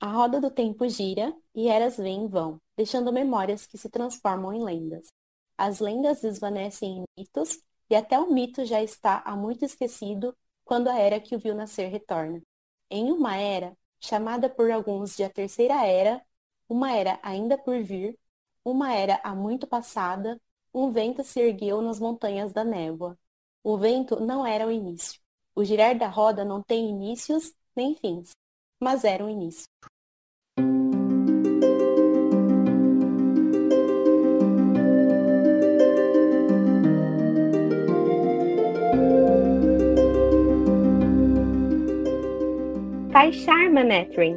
A roda do tempo gira e eras vêm e vão, deixando memórias que se transformam em lendas. As lendas desvanecem em mitos e até o mito já está há muito esquecido quando a era que o viu nascer retorna. Em uma era, chamada por alguns de a Terceira Era, uma era ainda por vir, uma era há muito passada, um vento se ergueu nas Montanhas da Névoa. O vento não era o início. O girar da roda não tem inícios nem fins, mas era um início. Taixar Manethrin.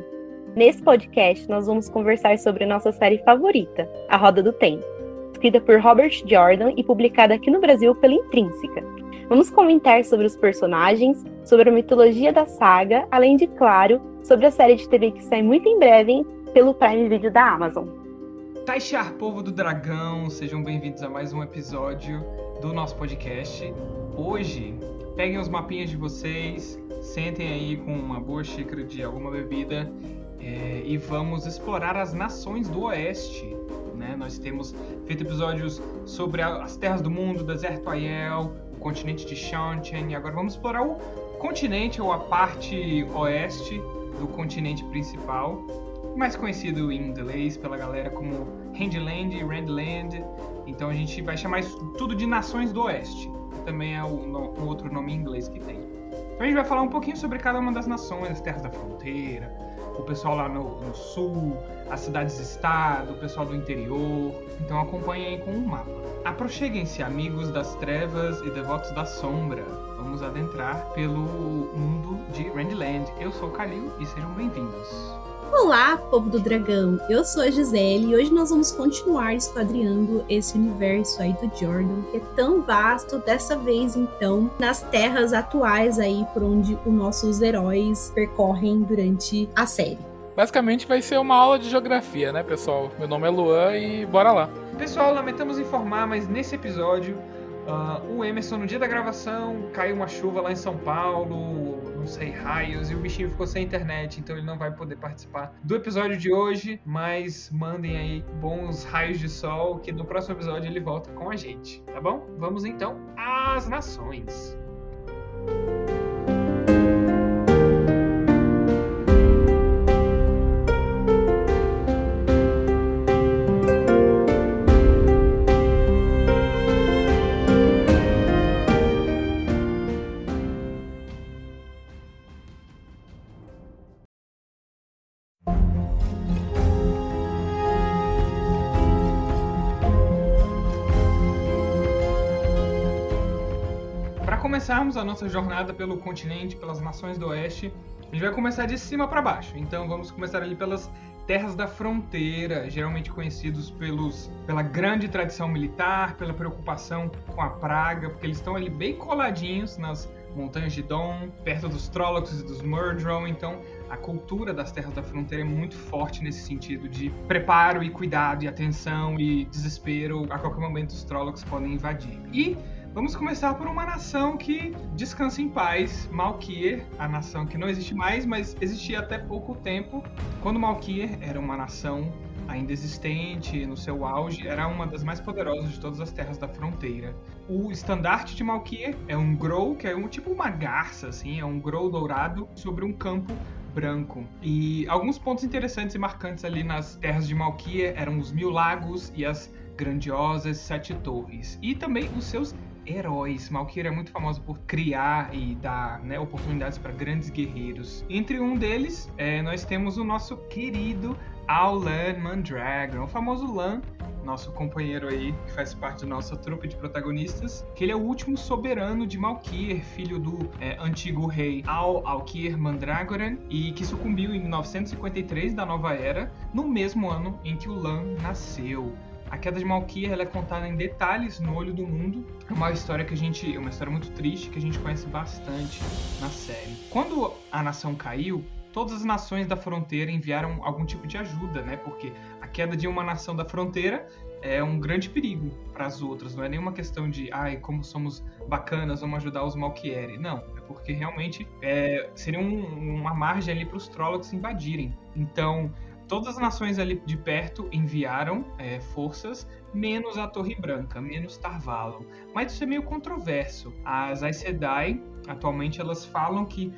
Nesse podcast, nós vamos conversar sobre nossa série favorita, A Roda do Tempo, escrita por Robert Jordan e publicada aqui no Brasil pela Intrínseca. Vamos comentar sobre os personagens, sobre a mitologia da saga, além de, claro, sobre a série de TV que sai muito em breve pelo Prime Video da Amazon. Taixar, povo do dragão, sejam bem-vindos a mais um episódio do nosso podcast. Hoje, peguem os mapinhas de vocês, sentem aí com uma boa xícara de alguma bebida e vamos explorar as nações do Oeste, né? Nós temos feito episódios sobre as terras do mundo, deserto Aiel, o continente de Shanchen, e agora vamos explorar o continente, ou a parte oeste do continente principal, mais conhecido em inglês pela galera como Randland e Randland. Então a gente vai chamar isso tudo de nações do Oeste, que também é um outro nome em inglês que tem. Então a gente vai falar um pouquinho sobre cada uma das nações, as terras da fronteira, o pessoal lá no sul, as cidades-estado, o pessoal do interior. Então acompanhem aí com o mapa. Aproxeguem-se, amigos das trevas e devotos da sombra. Vamos adentrar pelo mundo de Randland. Eu sou o Kalil e sejam bem-vindos. Olá, povo do dragão! Eu sou a Gisele e hoje nós vamos continuar esquadrinhando esse universo aí do Jordan, que é tão vasto, dessa vez então, nas terras atuais aí por onde os nossos heróis percorrem durante a série. Basicamente vai ser uma aula de geografia, né, pessoal? Meu nome é Luan e bora lá! Pessoal, lamentamos informar, mas nesse episódio, o Emerson, no dia da gravação, caiu uma chuva lá em São Paulo, não sei, raios, e o bichinho ficou sem internet, então ele não vai poder participar do episódio de hoje, mas mandem aí bons raios de sol, que no próximo episódio ele volta com a gente, tá bom? Vamos então às nações. Começarmos a nossa jornada pelo continente, pelas nações do oeste, a gente vai começar de cima para baixo. Então vamos começar ali pelas terras da fronteira, geralmente conhecidos pela grande tradição militar, pela preocupação com a praga, porque eles estão ali bem coladinhos nas montanhas de Dom, perto dos Trollocs e dos Murdrow. Então a cultura das terras da fronteira é muito forte nesse sentido de preparo e cuidado e atenção e desespero. A qualquer momento os Trollocs podem invadir. E vamos começar por uma nação que descansa em paz, Mal'Kir, a nação que não existe mais, mas existia até pouco tempo. Quando Mal'Kir era uma nação ainda existente, no seu auge, era uma das mais poderosas de todas as terras da fronteira. O estandarte de Mal'Kir é um grow, que é tipo uma garça, assim, é um grow dourado sobre um campo branco. E alguns pontos interessantes e marcantes ali nas terras de Mal'Kir eram os 1000 lagos e as grandiosas 7 torres. E também os seus heróis. Mal'Kir é muito famoso por criar e dar, né, oportunidades para grandes guerreiros. Entre um deles, nós temos o nosso querido al'Lan Mandragoran, o famoso Lan, nosso companheiro aí, que faz parte da nossa trupe de protagonistas, que ele é o último soberano de Mal'Kir, filho do antigo rei Al'Kir Mandragoran, e que sucumbiu em 953 da Nova Era, no mesmo ano em que o Lan nasceu. A queda de Mal'Kir é contada em detalhes no Olho do Mundo. É uma história muito triste que a gente conhece bastante na série. Quando a nação caiu, todas as nações da fronteira enviaram algum tipo de ajuda, né? Porque a queda de uma nação da fronteira é um grande perigo para as outras. Não é nenhuma questão de, como somos bacanas, vamos ajudar os Mal'Kir. Não. porque realmente seria uma margem ali para os Trollocs invadirem. Então, todas as nações ali de perto enviaram forças, menos a Torre Branca, menos Tarvalon. Mas isso é meio controverso. As Aes Sedai, atualmente, elas falam que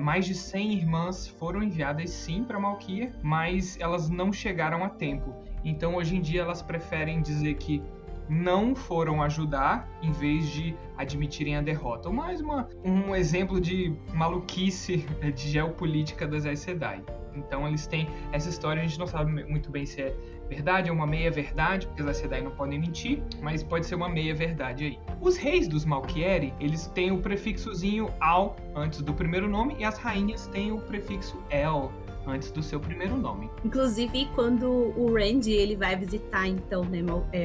mais de 100 irmãs foram enviadas sim para Mal'Qir, mas elas não chegaram a tempo. Então, hoje em dia, elas preferem dizer que não foram ajudar em vez de admitirem a derrota. Mais um exemplo de maluquice de geopolítica das Aes Sedai. Então eles têm essa história, a gente não sabe muito bem se é verdade ou uma meia-verdade, porque as Aes Sedai não podem mentir, mas pode ser uma meia-verdade aí. Os reis dos Mal'Qiri, eles têm o prefixozinho al antes do primeiro nome, e as rainhas têm o prefixo el antes do seu primeiro nome. Inclusive, quando o Randy, ele vai visitar, então, né,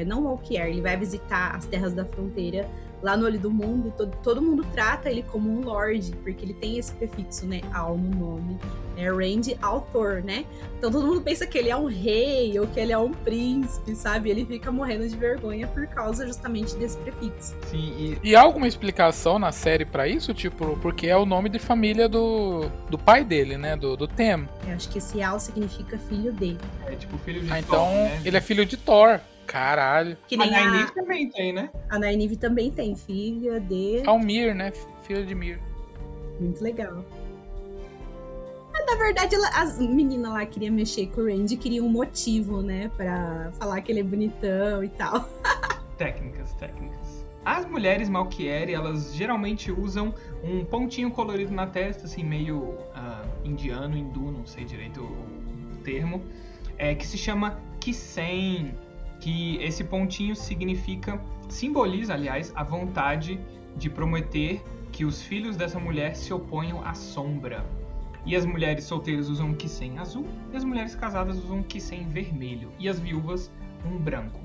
não Mal'Qiri, ele vai visitar as Terras da Fronteira, lá no Olho do Mundo, todo mundo trata ele como um lorde, porque ele tem esse prefixo, né, al no nome, né, Randy Altor, né? Então todo mundo pensa que ele é um rei ou que ele é um príncipe, sabe? Ele fica morrendo de vergonha por causa justamente desse prefixo. Sim, e há alguma explicação na série pra isso? Tipo, porque é o nome de família do pai dele, né? Do Tem. Eu acho que esse al significa filho dele. É, tipo, filho de Thor, então, né? Ele é filho de Thor. Caralho. Que nem a Nynaeve também tem, né? A Nynaeve também tem, filha de... Almir, né? Filha de Mir. Muito legal. Mas, na verdade, as meninas lá queriam mexer com o Randy, queriam um motivo, né? Pra falar que ele é bonitão e tal. Técnicas. As mulheres Mal'Qiri, elas geralmente usam um pontinho colorido na testa, assim, meio indiano, hindu, não sei direito o termo, que se chama kisen. Que esse pontinho simboliza, aliás, a vontade de prometer que os filhos dessa mulher se oponham à sombra. E as mulheres solteiras usam um kisen azul, e as mulheres casadas usam um kisen vermelho, e as viúvas um branco.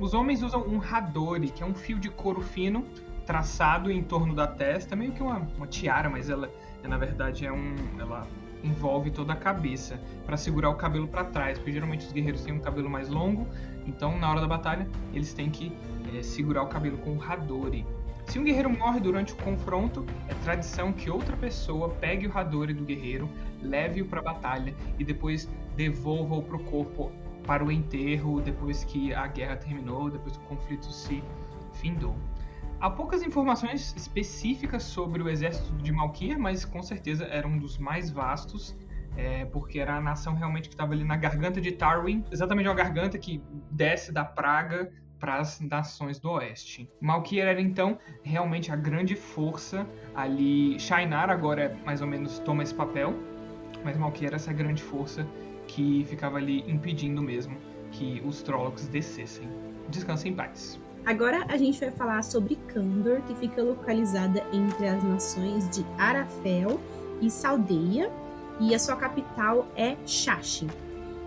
Os homens usam um hadori, que é um fio de couro fino traçado em torno da testa, meio que uma tiara, mas ela na verdade ela envolve toda a cabeça, para segurar o cabelo para trás, porque geralmente os guerreiros têm um cabelo mais longo, então na hora da batalha eles têm que segurar o cabelo com o hadori. Se um guerreiro morre durante o confronto, é tradição que outra pessoa pegue o hadori do guerreiro, leve-o para a batalha e depois devolva-o para o corpo, para o enterro, depois que a guerra terminou, depois que o conflito se findou. Há poucas informações específicas sobre o exército de Mal'Qir, mas com certeza era um dos mais vastos, porque era a nação realmente que estava ali na garganta de Tarwin, exatamente uma garganta que desce da Praga para as nações do Oeste. Mal'Qir era então realmente a grande força ali. Shinar agora mais ou menos toma esse papel, mas Mal'Qir era essa grande força que ficava ali impedindo mesmo que os Trollocs descessem. Descansa em paz. Agora a gente vai falar sobre Candor, que fica localizada entre as nações de Arafel e Saldeia, e a sua capital é Shashi,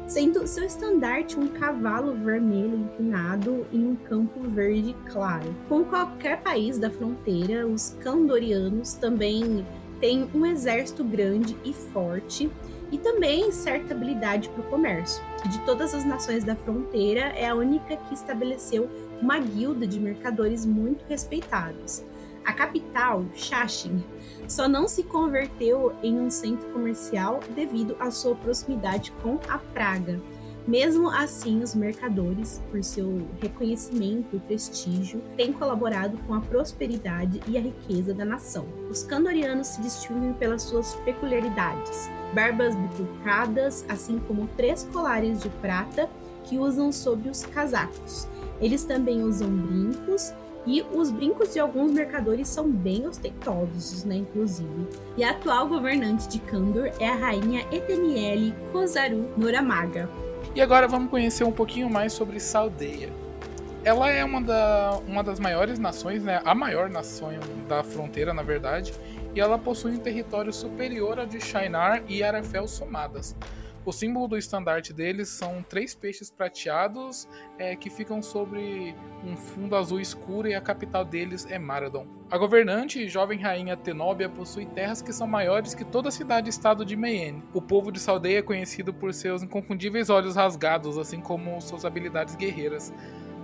sendo seu estandarte um cavalo vermelho empinado em um campo verde claro. Com qualquer país da fronteira, os candorianos também têm um exército grande e forte, e também certa habilidade para o comércio. De todas as nações da fronteira, é a única que estabeleceu uma guilda de mercadores muito respeitados. A capital, Shashin, só não se converteu em um centro comercial devido à sua proximidade com a Praga. Mesmo assim, os mercadores, por seu reconhecimento e prestígio, têm colaborado com a prosperidade e a riqueza da nação. Os candorianos se distinguem pelas suas peculiaridades: barbas bifurcadas, assim como 3 colares de prata que usam sob os casacos. Eles também usam brincos, e os brincos de alguns mercadores são bem ostentosos, né, inclusive. E a atual governante de Candor é a rainha Etheniele Kozaru Noramaga. E agora vamos conhecer um pouquinho mais sobre Saldeia. Ela é uma das maiores nações, né? A maior nação da fronteira, na verdade, e ela possui um território superior ao de Shinar e Arafel somadas. O símbolo do estandarte deles são 3 peixes prateados que ficam sobre um fundo azul escuro, e a capital deles é Maradon. A governante e jovem rainha Tenóbia possui terras que são maiores que toda a cidade-estado de Mayene. O povo de Saldeia é conhecido por seus inconfundíveis olhos rasgados, assim como suas habilidades guerreiras.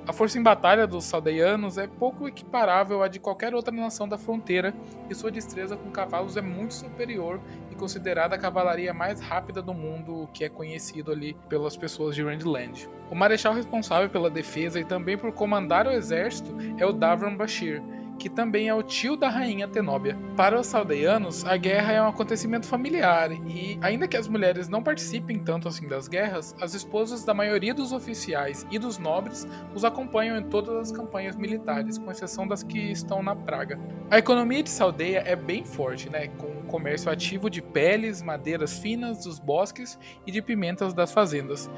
A força em batalha dos Saldeanos é pouco equiparável à de qualquer outra nação da fronteira, e sua destreza com cavalos é muito superior e considerada a cavalaria mais rápida do mundo, que é conhecido ali pelas pessoas de Randland. O marechal responsável pela defesa e também por comandar o exército é o Davran Bashir, que também é o tio da rainha Tenóbia. Para os Saldeanos, a guerra é um acontecimento familiar e, ainda que as mulheres não participem tanto assim das guerras, as esposas da maioria dos oficiais e dos nobres os acompanham em todas as campanhas militares, com exceção das que estão na Praga. A economia de Saldeia é bem forte, né? Com um comércio ativo de peles, madeiras finas dos bosques e de pimentas das fazendas.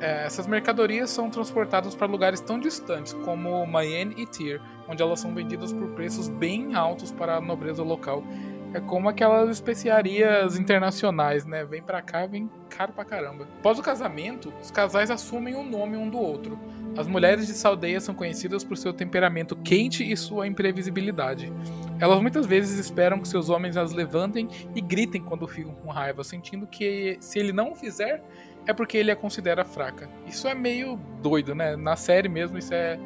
Essas mercadorias são transportadas para lugares tão distantes como Mayene e Tyr, onde elas são vendidas por preços bem altos para a nobreza local. É como aquelas especiarias internacionais, né? Vem pra cá, vem caro pra caramba. Após o casamento, os casais assumem o nome um do outro. As mulheres de Saldeia são conhecidas por seu temperamento quente e sua imprevisibilidade. Elas muitas vezes esperam que seus homens as levantem e gritem quando ficam com raiva, sentindo que se ele não o fizer, é porque ele a considera fraca. Isso é meio doido, né? Na série mesmo isso é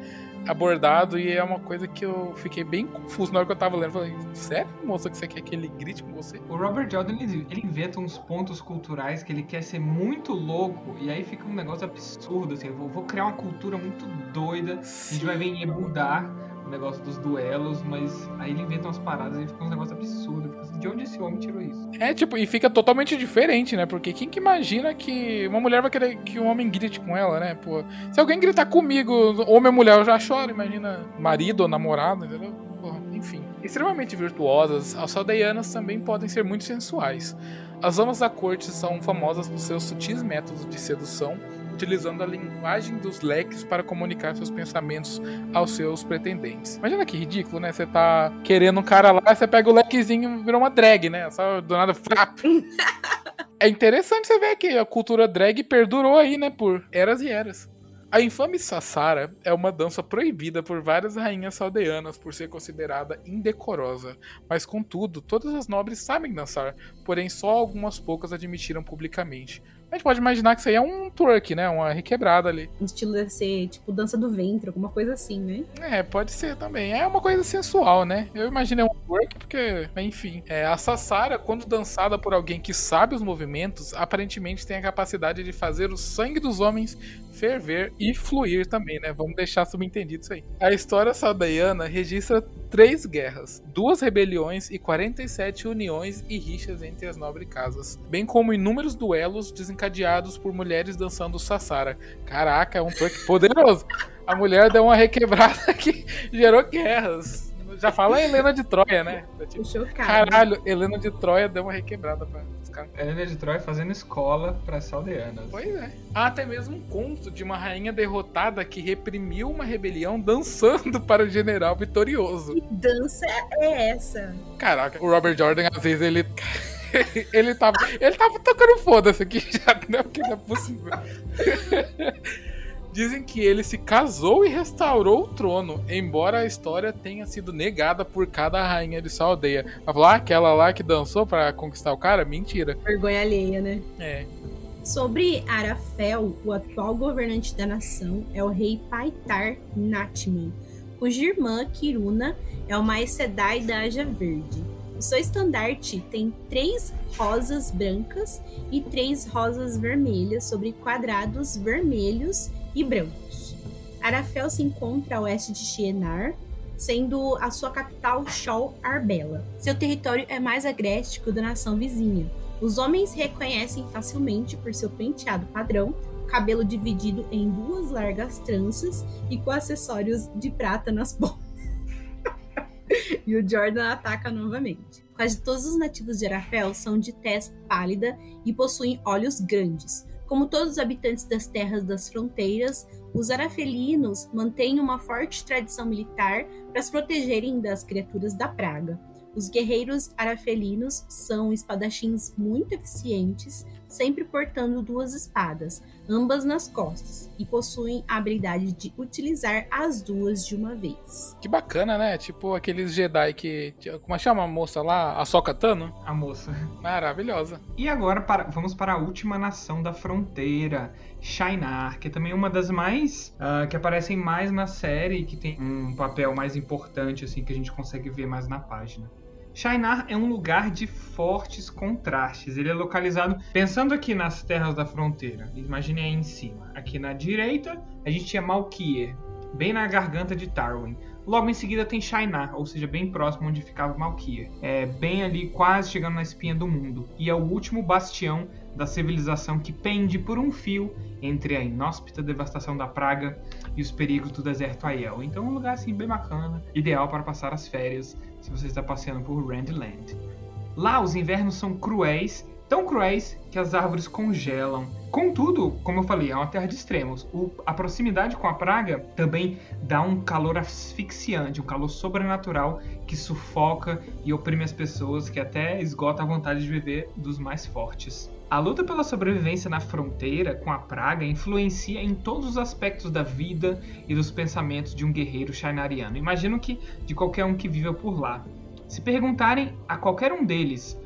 abordado e é uma coisa que eu fiquei bem confuso na hora que eu tava lendo. Eu falei, sério, moça, que você quer que ele grite com você? O Robert Jordan, ele inventa uns pontos culturais que ele quer ser muito louco e aí fica um negócio absurdo, assim. Vou criar uma cultura muito doida. Sim. A gente vai ver em mudar o negócio dos duelos, mas aí ele inventa umas paradas e fica um negócio absurdo. De onde esse homem tirou isso? E fica totalmente diferente, né? Porque quem que imagina que uma mulher vai querer que um homem grite com ela, né? Pô, se alguém gritar comigo, homem ou mulher, eu já choro. Imagina marido ou namorado, entendeu? Pô, enfim. Extremamente virtuosas, as saldeanas também podem ser muito sensuais. As damas da corte são famosas por seus sutis métodos de sedução, utilizando a linguagem dos leques para comunicar seus pensamentos aos seus pretendentes. Imagina que ridículo, né? Você tá querendo um cara lá, você pega o lequezinho e virou uma drag, né? Só do nada, frap. É interessante você ver que a cultura drag perdurou aí, né? Por eras e eras. A infame Sassara é uma dança proibida por várias rainhas saldeanas por ser considerada indecorosa, mas contudo, todas as nobres sabem dançar, porém só algumas poucas admitiram publicamente. A gente pode imaginar que isso aí é um twerk, né? Uma requebrada ali. O estilo deve ser, tipo, dança do ventre, alguma coisa assim, né? É, pode ser também. É uma coisa sensual, né? Eu imaginei um twerk porque, enfim. A Sassara, quando dançada por alguém que sabe os movimentos, aparentemente tem a capacidade de fazer o sangue dos homens ferver e fluir também, né? Vamos deixar subentendido isso aí. A história saldeana registra 3 guerras, 2 rebeliões e 47 uniões e rixas entre as nobres casas, bem como inúmeros duelos desencadeados por mulheres dançando Sassara. Caraca, é um truque poderoso. A mulher deu uma requebrada que gerou guerras. Já fala a Helena de Troia, né? Caralho, Helena de Troia deu uma requebrada pra os caras. Helena de Troia fazendo escola pra saldeanas. Pois é. Há até mesmo um conto de uma rainha derrotada que reprimiu uma rebelião dançando para o general vitorioso. Que dança é essa? Caraca, o Robert Jordan, às vezes, ele... ele tava tocando foda-se aqui já, né? Porque não é possível. Dizem que ele se casou e restaurou o trono, embora a história tenha sido negada por cada rainha de sua aldeia. Falar aquela lá que dançou pra conquistar o cara? Mentira. Vergonha alheia, né? É. Sobre Arafel, o atual governante da nação é o rei Paitar Natman, cuja irmã, Kiruna, é uma Aes Sedai da Aja Verde. O seu estandarte tem 3 rosas brancas e 3 rosas vermelhas sobre quadrados vermelhos e brancos. Arafel se encontra a oeste de Shinar, sendo a sua capital Shol Arbela. Seu território é mais agreste que o da nação vizinha. Os homens reconhecem facilmente por seu penteado padrão, cabelo dividido em 2 largas tranças e com acessórios de prata nas pontas. E o Jordan ataca novamente. Quase todos os nativos de Arafel são de tez pálida e possuem olhos grandes. Como todos os habitantes das terras das fronteiras, os arafelinos mantêm uma forte tradição militar para se protegerem das criaturas da praga. Os guerreiros arafelinos são espadachins muito eficientes, sempre portando duas espadas, ambas nas costas, e possuem a habilidade de utilizar as duas de uma vez. Que bacana, né? Tipo aqueles Jedi que... Como chama a moça lá? A Ahsoka Tano? A moça. Maravilhosa. E agora vamos para a última nação da fronteira, Shinar, que é também uma das mais... que aparecem mais na série, que tem um papel mais importante, assim, que a gente consegue ver mais na página. Shinar é um lugar de fortes contrastes. Ele é localizado, pensando aqui nas terras da fronteira, imaginem aí em cima. Aqui na direita, a gente tinha Malkier, bem na garganta de Tarwin. Logo em seguida tem Shinar, ou seja, bem próximo onde ficava Malkier. É bem ali, quase chegando na espinha do mundo. E é o último bastião da civilização que pende por um fio entre a inóspita devastação da praga e os perigos do deserto Aiel. Então é um lugar assim bem bacana, ideal para passar as férias, se você está passeando por Randland. Lá os invernos são cruéis, tão cruéis que as árvores congelam. Contudo, como eu falei, é uma terra de extremos. A proximidade com a praga também dá um calor asfixiante, um calor sobrenatural que sufoca e oprime as pessoas, que até esgota a vontade de viver dos mais fortes. A luta pela sobrevivência na fronteira com a praga influencia em todos os aspectos da vida e dos pensamentos de um guerreiro shinariano. Imagino que de qualquer um que viva por lá. Se perguntarem a qualquer um deles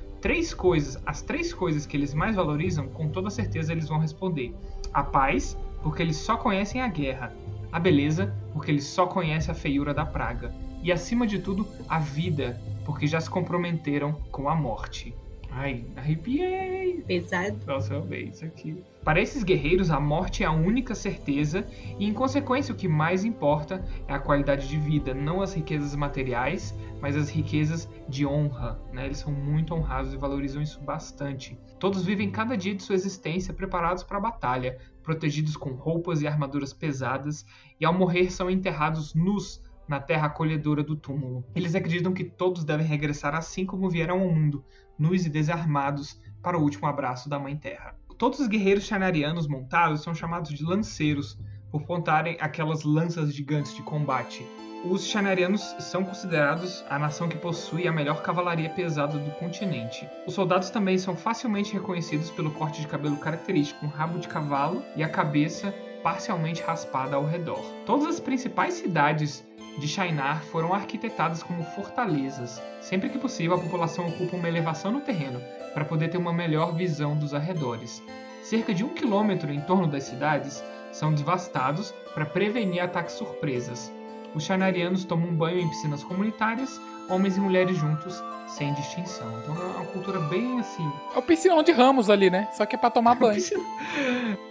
as três coisas que eles mais valorizam, com toda certeza eles vão responder: a paz, porque eles só conhecem a guerra; a beleza, porque eles só conhecem a feiura da praga; e acima de tudo, a vida, porque já se comprometeram com a morte. Ai, arrepiei! Pesado. Nossa, eu amei isso aqui. Para esses guerreiros, a morte é a única certeza e, em consequência, o que mais importa é a qualidade de vida, não as riquezas materiais, mas as riquezas de honra, né? Eles são muito honrados e valorizam isso bastante. Todos vivem cada dia de sua existência preparados para a batalha, protegidos com roupas e armaduras pesadas, e ao morrer são enterrados nus na terra acolhedora do túmulo. Eles acreditam que todos devem regressar assim como vieram ao mundo, nus e desarmados, para o último abraço da Mãe Terra. Todos os guerreiros shinarianos montados são chamados de lanceiros, por pontarem aquelas lanças gigantes de combate. Os shinarianos são considerados a nação que possui a melhor cavalaria pesada do continente. Os soldados também são facilmente reconhecidos pelo corte de cabelo característico, um rabo de cavalo e a cabeça parcialmente raspada ao redor. Todas as principais cidades de Shinar foram arquitetadas como fortalezas. Sempre que possível, a população ocupa uma elevação no terreno para poder ter uma melhor visão dos arredores. Cerca de 1 quilômetro em torno das cidades são devastados para prevenir ataques surpresas. Os shinarianos tomam um banho em piscinas comunitárias, homens e mulheres juntos, sem distinção. Então é uma cultura bem assim... É o piscinão de Ramos ali, né? Só que é pra tomar banho.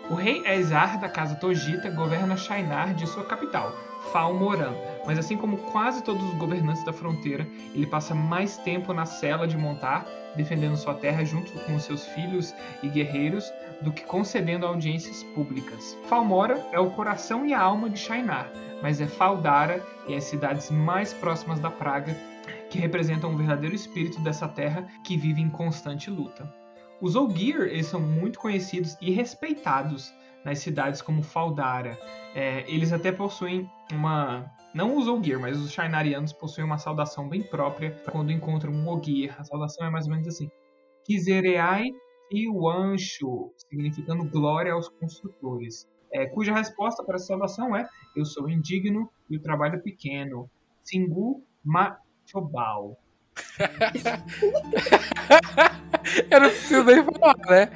O rei Aes-Ar da casa Togita governa Shinar de sua capital, Fal Moran. Mas assim como quase todos os governantes da fronteira, ele passa mais tempo na cela de montar, defendendo sua terra junto com seus filhos e guerreiros, do que concedendo audiências públicas. Fal Moran é o coração e a alma de Shinar, mas é Fal Dara e as cidades mais próximas da praga que representam o verdadeiro espírito dessa terra que vive em constante luta. Os Olgir, eles são muito conhecidos e respeitados nas cidades como Fal Dara. Eles até possuem uma... Não os Olgir, mas os Shinarianos possuem uma saudação bem própria quando encontram um Olgir. A saudação é mais ou menos assim: Kizereai e Wancho, significando glória aos construtores, cuja resposta para essa saudação é: eu sou indigno e o trabalho é pequeno. Singu Machobal. Eu não preciso nem falar, né?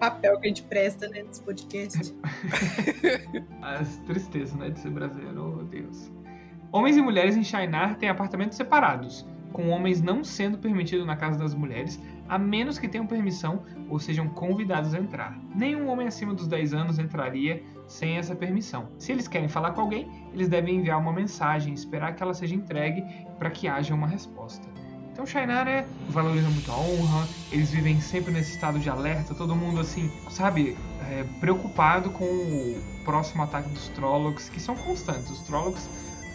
Papel que a gente presta, né, nesse podcast. As tristezas, né, de ser brasileiro, oh Deus. Homens e mulheres em Shinar têm apartamentos separados, com homens não sendo permitidos na casa das mulheres, a menos que tenham permissão ou sejam convidados a entrar. Nenhum homem acima dos 10 anos entraria sem essa permissão. Se eles querem falar com alguém, eles devem enviar uma mensagem, esperar que ela seja entregue para que haja uma resposta. Então Shinar valoriza muito a honra, eles vivem sempre nesse estado de alerta, todo mundo assim, sabe, preocupado com o próximo ataque dos Trollocs, que são constantes. Os Trollocs,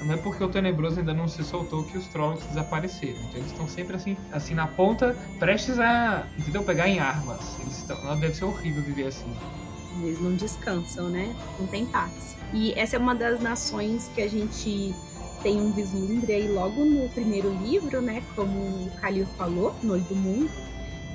não é porque o Tenebroso ainda não se soltou que os Trollocs desapareceram. Então eles estão sempre assim na ponta, prestes a, entendeu, pegar em armas. Deve ser horrível viver assim. Eles não descansam, né? Não tem paz. E essa é uma das nações que a gente... tem um vislumbre aí logo no primeiro livro, né, como o Calil falou, no Olho do Mundo,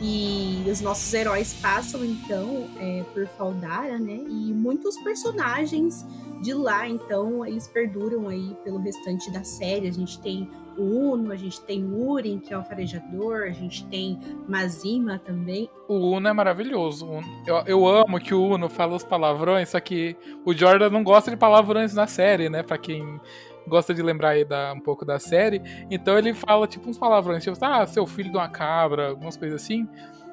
E os nossos heróis passam, então, por Fal Dara, né? E muitos personagens de lá, então, eles perduram aí pelo restante da série. A gente tem o Uno, a gente tem o Urin, que é o farejador, a gente tem Mazima também. O Uno é maravilhoso. Eu amo que o Uno fala os palavrões, só que o Jordan não gosta de palavrões na série, né? Pra quem gosta de lembrar aí um pouco da série, então ele fala tipo uns palavrões, tipo, seu filho de uma cabra, algumas coisas assim,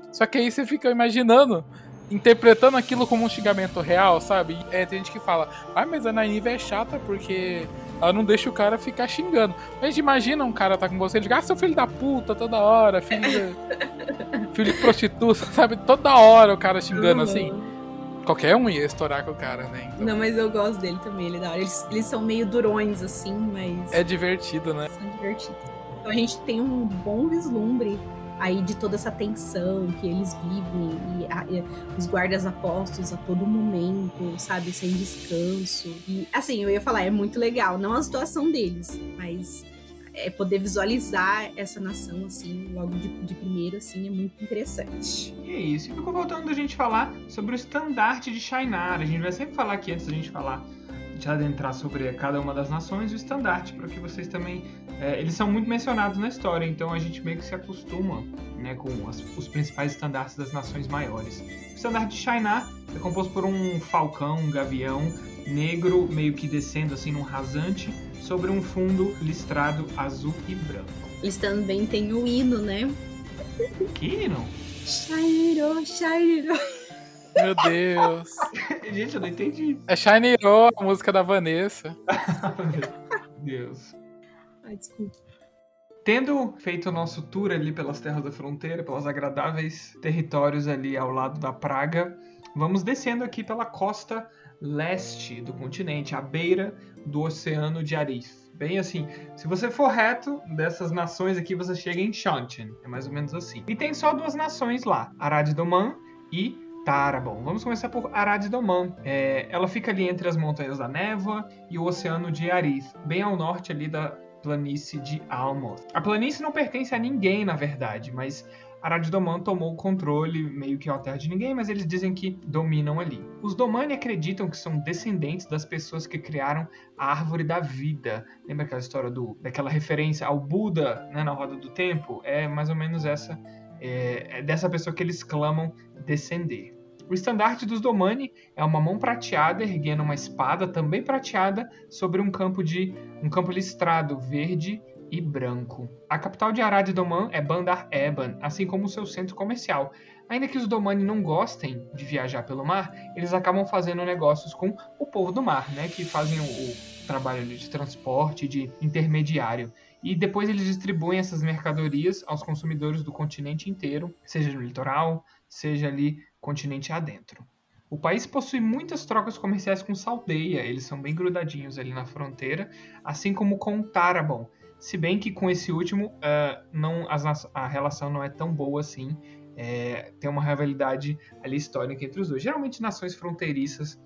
só que aí você fica imaginando, interpretando aquilo como um xingamento real, sabe? Tem gente que fala, mas a Nynaeve é chata porque ela não deixa o cara ficar xingando, mas imagina um cara tá com você e diz, seu filho da puta toda hora, filho de prostituta, sabe? Toda hora o cara xingando assim. Qualquer um ia estourar com o cara, né? Então... Não, mas eu gosto dele também, ele é da hora. Eles são meio durões, assim, mas... É divertido, né? São divertidos. Então a gente tem um bom vislumbre aí de toda essa tensão que eles vivem, e os guardas apostos a todo momento, sabe? Sem descanso. E, assim, eu ia falar, é muito legal. Não a situação deles, mas... poder visualizar essa nação, assim, logo de primeiro, assim, é muito interessante. E é isso. E ficou voltando a gente falar sobre o estandarte de Shinar. A gente vai sempre falar aqui, antes da gente falar, de adentrar sobre cada uma das nações, o estandarte, para que vocês também... eles são muito mencionados na história, então a gente meio que se acostuma, né, com os principais estandartes das nações maiores. O estandarte de Shinar é composto por um falcão, um gavião negro, meio que descendo, assim, num rasante, sobre um fundo listrado azul e branco. Eles também tem o hino, né? Que hino? Shineró, Shineró. Meu Deus. Gente, eu não entendi. É Shineró, a música da Vanessa. Meu Deus. Ai, desculpa. Tendo feito o nosso tour ali pelas terras da fronteira, pelos agradáveis territórios ali ao lado da Praga, vamos descendo aqui pela costa leste do continente, à beira do Oceano de Arith. Bem assim, se você for reto dessas nações aqui, você chega em Shantin, é mais ou menos assim. E tem só duas nações lá, Arad Doman e Tarabon. Vamos começar por Arad Doman. Ela fica ali entre as Montanhas da Névoa e o Oceano de Arith, bem ao norte ali da planície de Almoth. A planície não pertence a ninguém, na verdade, mas... Arad Doman tomou o controle, meio que é uma terra de ninguém, mas eles dizem que dominam ali. Os Domani acreditam que são descendentes das pessoas que criaram a Árvore da Vida. Lembra aquela história daquela referência ao Buda, né, na Roda do Tempo? É mais ou menos essa, é dessa pessoa que eles clamam descender. O estandarte dos Domani é uma mão prateada erguendo uma espada, também prateada, sobre um campo listrado verde e branco. A capital de Arad Doman é Bandar Eban, assim como o seu centro comercial. Ainda que os Domani não gostem de viajar pelo mar, eles acabam fazendo negócios com o povo do mar, né, que fazem o trabalho de transporte, de intermediário. E depois eles distribuem essas mercadorias aos consumidores do continente inteiro, seja no litoral, seja ali continente adentro. O país possui muitas trocas comerciais com Saldeia, eles são bem grudadinhos ali na fronteira, assim como com Tarabon. Se bem que com esse último, a relação não é tão boa assim. Tem uma rivalidade ali histórica entre os dois. Geralmente nações fronteiriças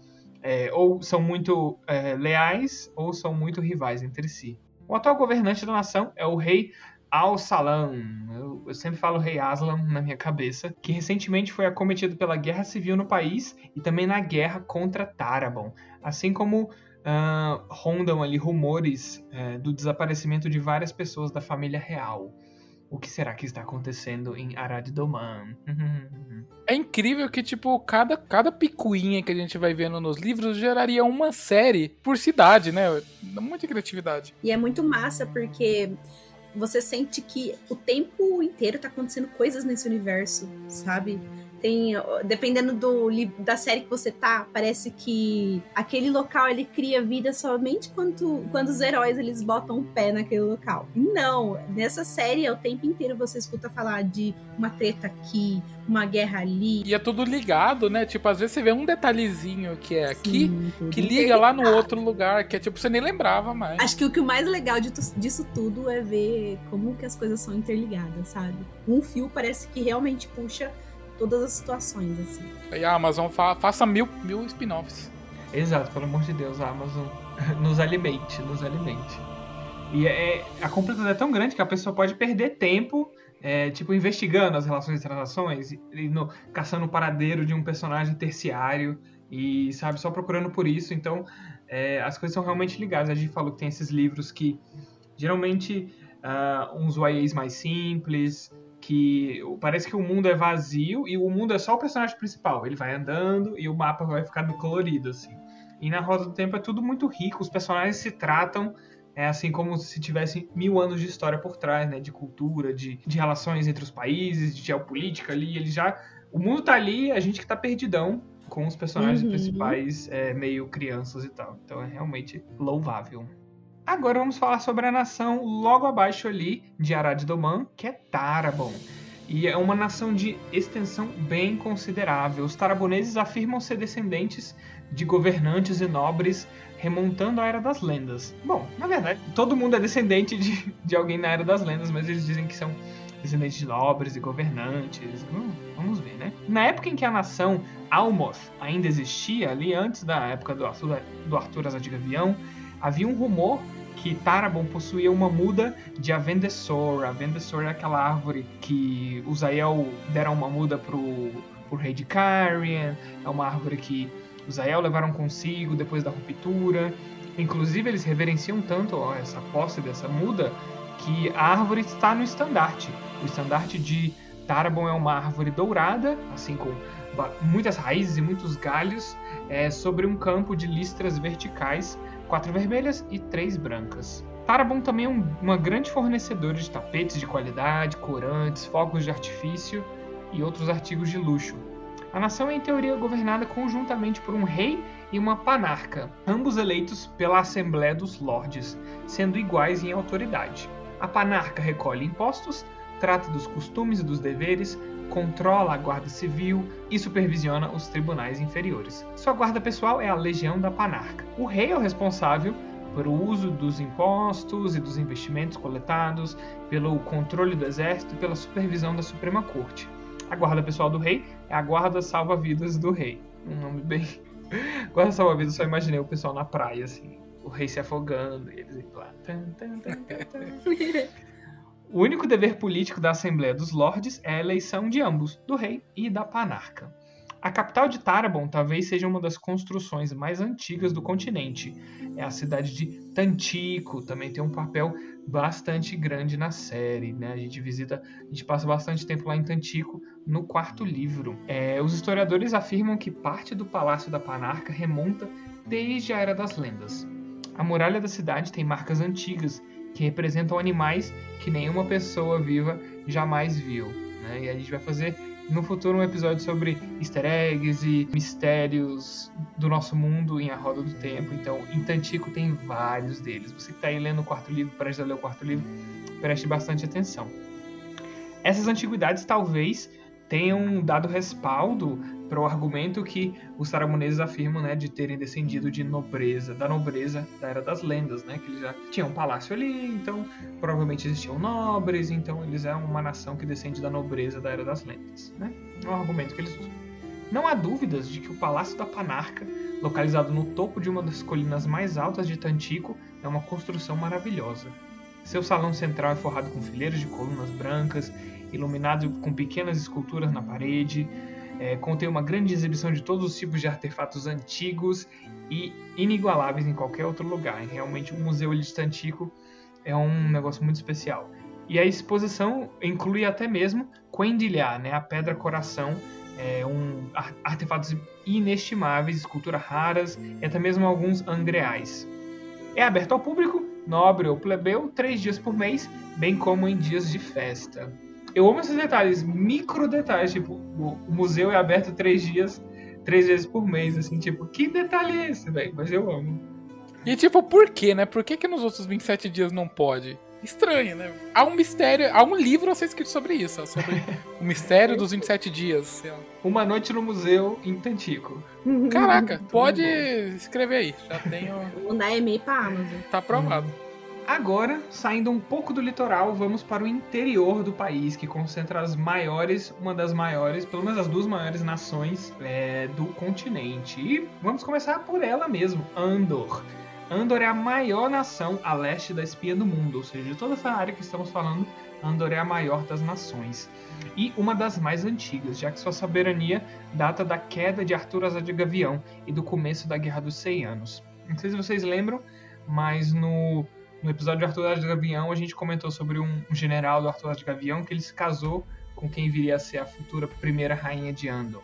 ou são muito leais ou são muito rivais entre si. O atual governante da nação é o rei Al-Salam. Eu sempre falo rei Aslan na minha cabeça. Que recentemente foi acometido pela guerra civil no país e também na guerra contra Tarabon. Assim como... rondam ali rumores do desaparecimento de várias pessoas da família real. O que será que está acontecendo em Arad Doman? É incrível que, tipo, cada picuinha que a gente vai vendo nos livros geraria uma série por cidade, né? Muita criatividade. E é muito massa, porque você sente que o tempo inteiro tá acontecendo coisas nesse universo, sabe? Dependendo da série que você tá, parece que aquele local ele cria vida somente quando os heróis eles botam o pé naquele local. Não, nessa série o tempo inteiro você escuta falar de uma treta aqui, uma guerra ali. E é tudo ligado, né? Tipo, às vezes você vê um detalhezinho que é aqui, sim, que liga lá no outro lugar, que é tipo, você nem lembrava mais. Acho que o mais legal disso tudo é ver como que as coisas são interligadas, sabe? Um fio parece que realmente puxa todas as situações, assim. E a Amazon faça mil spin-offs. Exato, pelo amor de Deus, a Amazon nos alimente. E a complexidade é tão grande que a pessoa pode perder tempo tipo, investigando as relações e transações, e caçando o paradeiro de um personagem terciário, e, sabe, só procurando por isso. Então, as coisas são realmente ligadas. A gente falou que tem esses livros que, geralmente, uns YAs mais simples, que parece que o mundo é vazio, e o mundo é só o personagem principal. Ele vai andando e o mapa vai ficando colorido, assim. E na Roda do Tempo é tudo muito rico, os personagens se tratam assim como se tivessem 1000 anos de história por trás, né? De cultura, de relações entre os países, de geopolítica ali, o mundo tá ali, a gente que tá perdidão com os personagens principais meio crianças e tal. Então é realmente louvável. Agora vamos falar sobre a nação logo abaixo ali de Arad Doman, que é Tarabon. E é uma nação de extensão bem considerável. Os taraboneses afirmam ser descendentes de governantes e nobres remontando à Era das Lendas. Bom, na verdade, todo mundo é descendente de alguém na Era das Lendas, mas eles dizem que são descendentes de nobres e governantes. Vamos ver, né? Na época em que a nação Almoth ainda existia, ali antes da época do Arthur Asa de Gavião, havia um rumor que Tarabon possuía uma muda de Avendesora. Avendesora é aquela árvore que os Aiel deram uma muda pro rei de Caemlyn. É uma árvore que os Aiel levaram consigo depois da ruptura. Inclusive, eles reverenciam tanto essa posse dessa muda que a árvore está no estandarte. O estandarte de Tarabon é uma árvore dourada, assim com muitas raízes e muitos galhos, sobre um campo de listras verticais, 4 vermelhas e 3 brancas. Tarabon também é uma grande fornecedora de tapetes de qualidade, corantes, fogos de artifício e outros artigos de luxo. A nação é, em teoria, governada conjuntamente por um rei e uma panarca, ambos eleitos pela Assembleia dos Lordes, sendo iguais em autoridade. A panarca recolhe impostos, trata dos costumes e dos deveres, controla a guarda civil e supervisiona os tribunais inferiores. Sua guarda pessoal é a Legião da Panarca. O rei é o responsável pelo uso dos impostos e dos investimentos coletados, pelo controle do exército e pela supervisão da Suprema Corte. A guarda pessoal do rei é a Guarda Salva-Vidas do Rei. Um nome bem... Guarda Salva-Vidas, só imaginei o pessoal na praia, assim. O rei se afogando e eles iam lá... O único dever político da Assembleia dos Lordes é a eleição de ambos, do rei e da panarca. A capital de Tarabon talvez seja uma das construções mais antigas do continente. É a cidade de Tanchico, também tem um papel bastante grande na série, né? A gente passa bastante tempo lá em Tanchico, no 4º livro. Os historiadores afirmam que parte do Palácio da Panarca remonta desde a Era das Lendas. A muralha da cidade tem marcas antigas, que representam animais que nenhuma pessoa viva jamais viu, né? E a gente vai fazer no futuro um episódio sobre easter eggs e mistérios do nosso mundo em A Roda do Tempo. Então, em Tanchico tem vários deles. Você que está aí lendo o 4º livro, preste a ler o 4º livro, preste bastante atenção. Essas antiguidades talvez tenham dado respaldo para o argumento que os taraboneses afirmam, né, de terem descendido de nobreza da Era das Lendas, né, que eles já tinham um palácio ali, então provavelmente existiam nobres, então eles eram uma nação que descende da nobreza da Era das Lendas, né? É um argumento que eles usam. Não há dúvidas de que o Palácio da Panarca, localizado no topo de uma das colinas mais altas de Tanchico, é uma construção maravilhosa. Seu salão central é forrado com fileiras de colunas brancas, iluminado com pequenas esculturas na parede. Contém uma grande exibição de todos os tipos de artefatos antigos e inigualáveis em qualquer outro lugar. Realmente, o Museu de Tanchico é um negócio muito especial. E a exposição inclui até mesmo Coendilhar, né? A Pedra Coração, artefatos inestimáveis, esculturas raras e até mesmo alguns angreais. É aberto ao público, nobre ou plebeu, 3 dias por mês, bem como em dias de festa. Eu amo esses detalhes, micro detalhes, tipo, o museu é aberto 3 dias, 3 vezes por mês, assim, tipo, que detalhe é esse, velho? Mas eu amo. E tipo, por quê, né? Por que que nos outros 27 dias não pode? Estranho, né? Há um mistério, há um livro a ser escrito sobre isso, sobre o mistério dos 27 dias. Sei lá. Uma noite no museu em Tanchico. Caraca, pode escrever aí, já tenho... Mandar e-mail pra Amazon. Tá aprovado. Agora, saindo um pouco do litoral, vamos para o interior do país, que concentra pelo menos as 2 maiores nações do continente. E vamos começar por ela mesmo, Andor. Andor é a maior nação a leste da espinha do mundo, ou seja, de toda essa área que estamos falando, Andor é a maior das nações e uma das mais antigas, já que sua soberania data da queda de Arthur Asa de Gavião e do começo da Guerra dos 100 Anos. Não sei se vocês lembram, mas no episódio de Arthur Asa de Gavião a gente comentou sobre um general do Arthur Asa de Gavião que ele se casou com quem viria a ser a futura primeira rainha de Andor.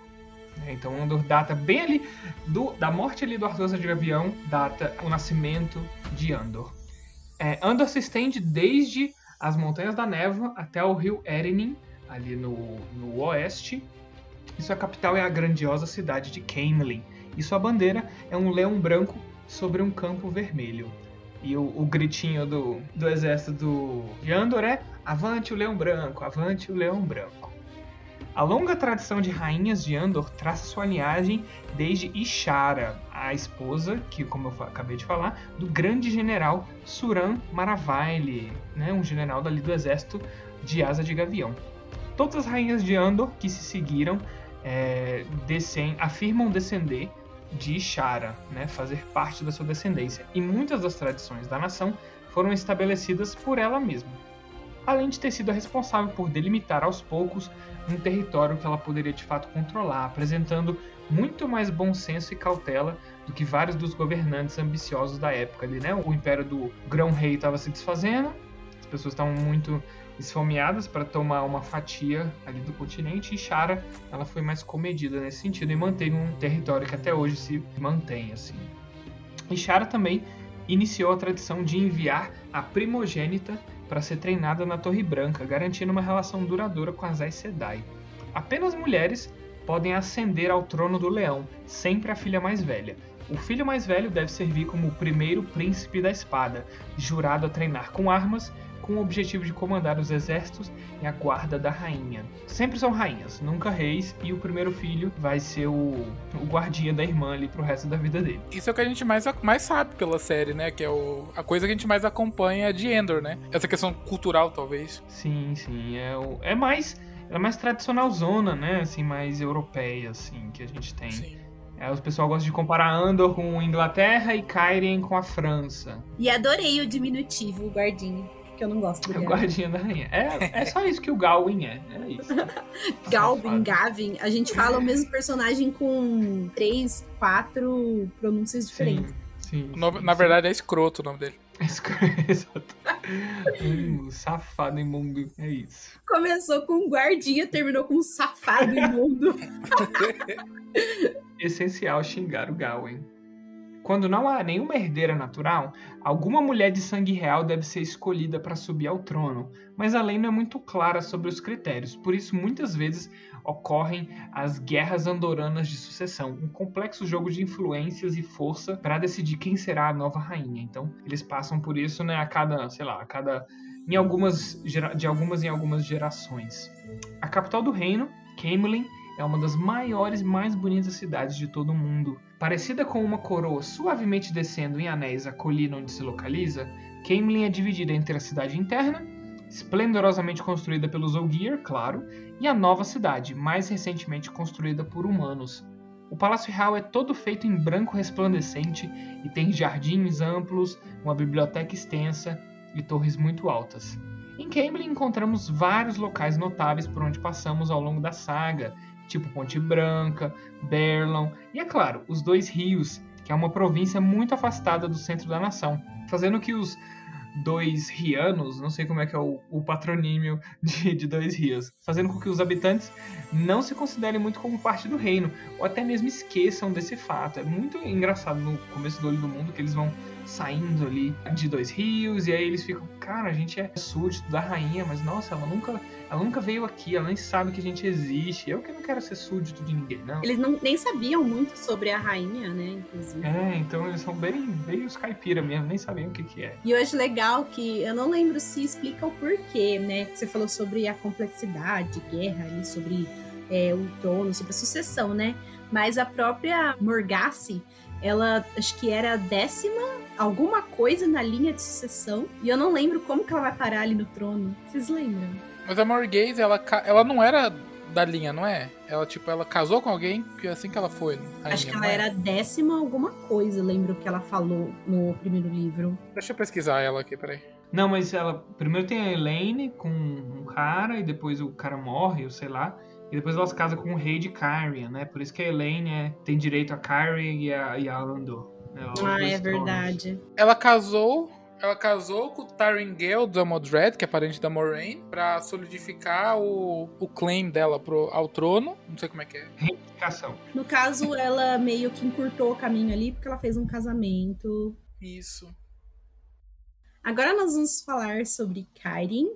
Então Andor data bem ali, da morte ali do Arthur Asa de Gavião, data o nascimento de Andor. Andor se estende desde as Montanhas da Névoa até o rio Erenin, ali no oeste. E sua capital é a grandiosa cidade de Caemlyn. E sua bandeira é um leão branco sobre um campo vermelho. E o gritinho do exército de Andor é: "Avante o Leão Branco, avante o Leão Branco." A longa tradição de rainhas de Andor traça sua linhagem desde Ishara, a esposa, que, como eu acabei de falar, do grande general Suran Maravaile, né, um general dali do exército de Asa de Gavião. Todas as rainhas de Andor que se seguiram afirmam descender de Ishara, né, fazer parte da sua descendência, e muitas das tradições da nação foram estabelecidas por ela mesma, além de ter sido a responsável por delimitar aos poucos um território que ela poderia de fato controlar, apresentando muito mais bom senso e cautela do que vários dos governantes ambiciosos da época ali, né? O império do Grão-Rei estava se desfazendo, as pessoas estavam muito esfomeadas para tomar uma fatia ali do continente, e Shara, ela foi mais comedida nesse sentido e manteve um território que até hoje se mantém assim. E Shara também iniciou a tradição de enviar a primogênita para ser treinada na Torre Branca, garantindo uma relação duradoura com as Aes Sedai. Apenas mulheres podem ascender ao trono do leão, sempre a filha mais velha. O filho mais velho deve servir como o primeiro príncipe da espada, jurado a treinar com armas, com o objetivo de comandar os exércitos e a guarda da rainha. Sempre são rainhas, nunca reis, e o primeiro filho vai ser o guardiã da irmã ali pro resto da vida dele. Isso é o que a gente mais sabe pela série, né? Que é a coisa que a gente mais acompanha de Andor, né? Essa questão cultural, talvez. Sim. É mais tradicionalzona, né? Assim, mais europeia, assim, que a gente tem. Sim. O pessoal gosta de comparar Andor com Inglaterra e Cairn com a França. E adorei o diminutivo, o guardinho. Que eu não gosto do guardinha da rainha. É só isso que o Gawain é isso. Gawain, Gavin, a gente fala o mesmo personagem com 3, 4 pronúncias diferentes. Sim. Na verdade é escroto o nome dele. Exato. Safado imundo, é isso. Começou com guardinha, terminou com safado imundo. Essencial xingar o Gawain. Quando não há nenhuma herdeira natural, alguma mulher de sangue real deve ser escolhida para subir ao trono, mas a lei não é muito clara sobre os critérios, por isso muitas vezes ocorrem as guerras andoranas de sucessão, um complexo jogo de influências e força para decidir quem será a nova rainha. Então, eles passam por isso, né, em algumas gerações. A capital do reino, Caemlyn, é uma das maiores e mais bonitas cidades de todo o mundo. Parecida com uma coroa suavemente descendo em anéis a colina onde se localiza, Caemlyn é dividida entre a cidade interna, esplendorosamente construída pelos Ogier, claro, e a nova cidade, mais recentemente construída por humanos. O Palácio Real é todo feito em branco resplandecente e tem jardins amplos, uma biblioteca extensa e torres muito altas. Em Caemlyn encontramos vários locais notáveis por onde passamos ao longo da saga, tipo Ponte Branca, Berlon e, é claro, os Dois Rios, que é uma província muito afastada do centro da nação, fazendo que os Dois Rianos, não sei como é que é o patronímio de Dois Rios, fazendo com que os habitantes não se considerem muito como parte do reino, ou até mesmo esqueçam desse fato. É muito engraçado no começo do Olho do Mundo que eles vão saindo ali de Dois Rios, e aí eles ficam, cara, a gente é súdito da rainha, mas nossa, ela nunca veio aqui, ela nem sabe que a gente existe, eu que não quero ser súdito de ninguém, não. Eles nem sabiam muito sobre a rainha, né, inclusive. Então eles são bem os caipira mesmo, nem sabiam o que é. E eu acho legal que, eu não lembro se explica o porquê, né, você falou sobre a complexidade, guerra, ali, sobre o trono, sobre a sucessão, né, mas a própria Morgassi, ela acho que era a 10ª alguma coisa na linha de sucessão, e eu não lembro como que ela vai parar ali no trono, vocês lembram? Mas a Morghese, ela não era da linha, não é? Ela, tipo, ela casou com alguém que assim que ela foi. Acho que ela era 10ª alguma coisa, lembro que ela falou no primeiro livro. Deixa eu pesquisar ela aqui, peraí. Não, mas ela primeiro tem a Elaine com um cara, e depois o cara morre, ou sei lá, e depois elas casam com o rei de Carrion, né? Por isso que a Elaine tem direito a Carrion e a Alandor. Né? Ah, é verdade. Ela casou com o Taringale do Amodred, que é parente da Moraine, pra solidificar o claim dela ao trono. Não sei como é que é. Reivindicação. No caso, ela meio que encurtou o caminho ali, porque ela fez um casamento. Isso. Agora nós vamos falar sobre Kairyn.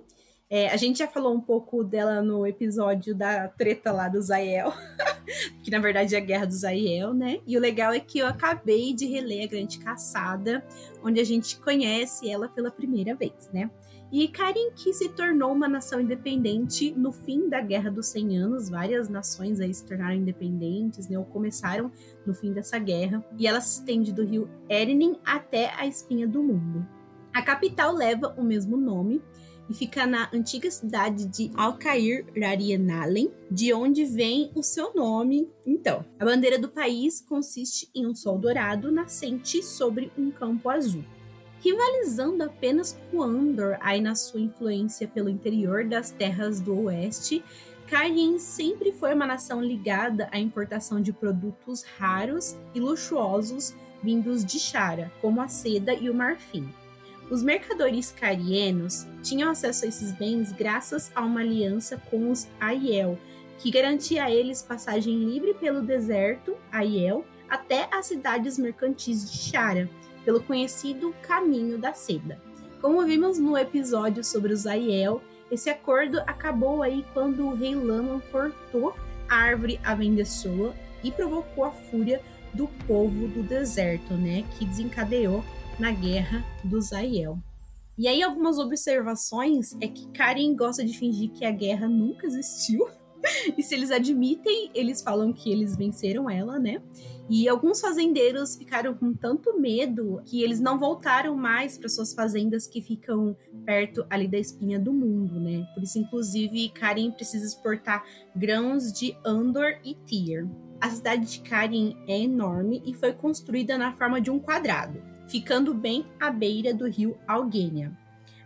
A gente já falou um pouco dela no episódio da treta lá do Zael, que na verdade é a guerra do Zael, né? E o legal é que eu acabei de reler A Grande Caçada, onde a gente conhece ela pela primeira vez, né? E Kairyn, que se tornou uma nação independente no fim da Guerra dos 100 Anos, várias nações aí se tornaram independentes, né, ou começaram no fim dessa guerra, e ela se estende do rio Erenin até a Espinha do Mundo. A capital leva o mesmo nome e fica na antiga cidade de Alcair Rarienalen, de onde vem o seu nome. Então, a bandeira do país consiste em um sol dourado nascente sobre um campo azul, rivalizando apenas com Andor aí na sua influência pelo interior das terras do oeste. Kairyn sempre foi uma nação ligada à importação de produtos raros e luxuosos vindos de Ishara, como a seda e o marfim. Os mercadores carienos tinham acesso a esses bens graças a uma aliança com os Aiel, que garantia a eles passagem livre pelo deserto Aiel até as cidades mercantis de Ishara, pelo conhecido Caminho da Seda. Como vimos no episódio sobre os Aiel, esse acordo acabou aí quando o rei Laman cortou a árvore Avendesora e provocou a fúria do povo do deserto, né, que desencadeou na Guerra do Zael. E aí algumas observações é que Kairyn gosta de fingir que a guerra nunca existiu, e se eles admitem, eles falam que eles venceram ela, né? E alguns fazendeiros ficaram com tanto medo que eles não voltaram mais para suas fazendas que ficam perto ali da Espinha do Mundo, né? Por isso, inclusive, Kairyn precisa exportar grãos de Andor e Tyr. A cidade de Kairyn é enorme e foi construída na forma de um quadrado, ficando bem à beira do rio Algênia.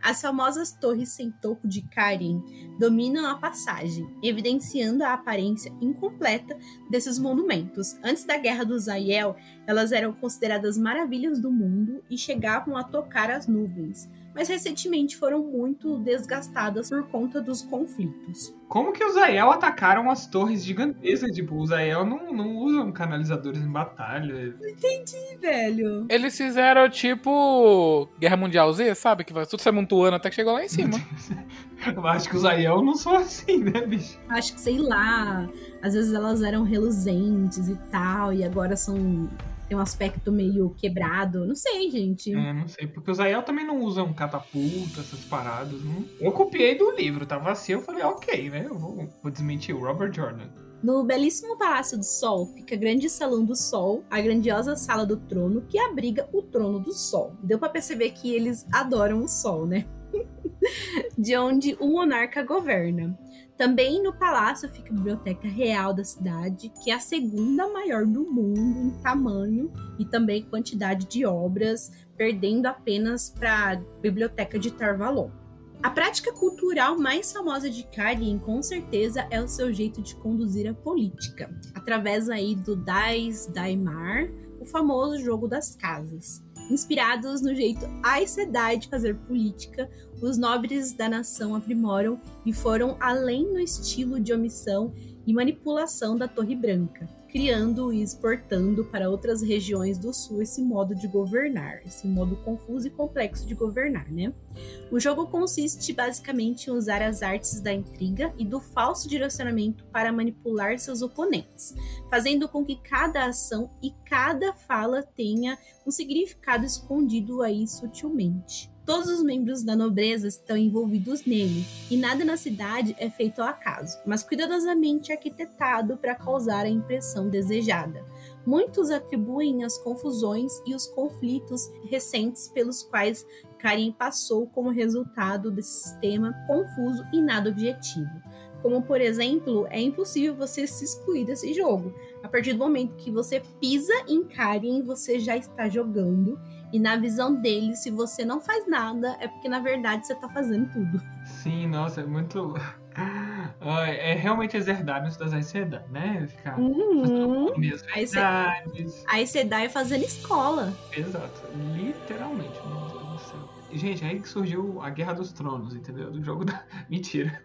As famosas torres sem topo de Kairyn dominam a passagem, evidenciando a aparência incompleta desses monumentos. Antes da Guerra do Zael, elas eram consideradas maravilhas do mundo e chegavam a tocar as nuvens, mas recentemente foram muito desgastadas por conta dos conflitos. Como que os Zael atacaram as torres gigantescas? Tipo, os Zael não usam canalizadores em batalha. Não entendi, velho. Eles fizeram, tipo, Guerra Mundial Z, sabe? Que vai tudo se amontoando até que chegou lá em cima. Eu acho que os Zael não são assim, né, bicho? Acho que, sei lá, às vezes elas eram reluzentes e tal, e agora são... tem um aspecto meio quebrado. Não sei, gente. Não sei. Porque os Zael também não usam catapulta, essas paradas. Não? Eu copiei do livro, tava assim. Eu falei, ok, né? Eu vou desmentir o Robert Jordan. No belíssimo Palácio do Sol fica o Grande Salão do Sol, a grandiosa Sala do Trono, que abriga o Trono do Sol. Deu pra perceber que eles adoram o Sol, né? De onde o monarca governa. Também no palácio fica a Biblioteca Real da cidade, que é a segunda maior do mundo em tamanho e também quantidade de obras, perdendo apenas para a Biblioteca de Tarvalon. A prática cultural mais famosa de Kairyn, com certeza, é o seu jeito de conduzir a política, através aí do Dais Daimar, o famoso jogo das casas. Inspirados no jeito Aes Sedai de fazer política, os nobres da nação aprimoram e foram além no estilo de omissão e manipulação da Torre Branca, criando e exportando para outras regiões do sul esse modo de governar, esse modo confuso e complexo de governar, né? O jogo consiste basicamente em usar as artes da intriga e do falso direcionamento para manipular seus oponentes, fazendo com que cada ação e cada fala tenha um significado escondido aí sutilmente. Todos os membros da nobreza estão envolvidos nele, e nada na cidade é feito ao acaso, mas cuidadosamente arquitetado para causar a impressão desejada. Muitos atribuem as confusões e os conflitos recentes pelos quais Kairyn passou como resultado desse sistema confuso e nada objetivo. Como, por exemplo, é impossível você se excluir desse jogo. A partir do momento que você pisa em Caemlyn, você já está jogando. E na visão dele, se você não faz nada, é porque na verdade você tá fazendo tudo. Sim, nossa, é muito... É realmente as herdades das Aes Sedai, né? Ficar fazendo as Aes Sedai fazendo escola. Exato, literalmente, meu Deus do céu. Gente, aí que surgiu a Guerra dos Tronos, entendeu? Do jogo da... Mentira.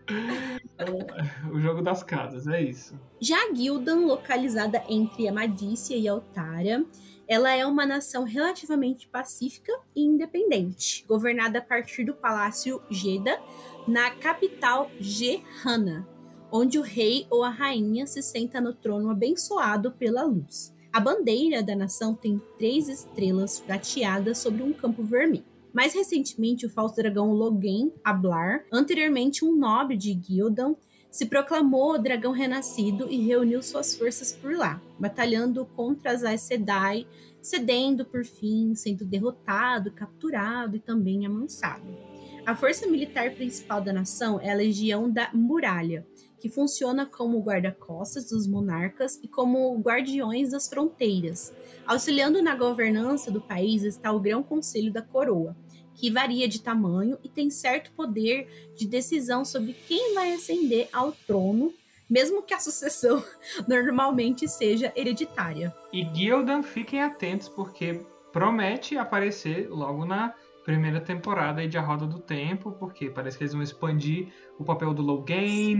O jogo das casas, é isso. Já a Gildan, localizada entre Amadícia e Altara, ela é uma nação relativamente pacífica e independente, governada a partir do Palácio Jeddah, na capital Gehanna, onde o rei ou a rainha se senta no trono abençoado pela luz. A bandeira da nação tem 3 estrelas prateadas sobre um campo vermelho. Mais recentemente, o falso dragão Logen Ablar, anteriormente um nobre de Gildan, se proclamou o dragão renascido e reuniu suas forças por lá, batalhando contra as Aes Sedai, cedendo por fim, sendo derrotado, capturado e também amansado. A força militar principal da nação é a Legião da Muralha, que funciona como guarda-costas dos monarcas e como guardiões das fronteiras. Auxiliando na governança do país está o Grão Conselho da Coroa, que varia de tamanho e tem certo poder de decisão sobre quem vai ascender ao trono, mesmo que a sucessão normalmente seja hereditária. E Gildan, fiquem atentos, porque promete aparecer logo na primeira temporada aí de A Roda do Tempo, porque parece que eles vão expandir o papel do Logain.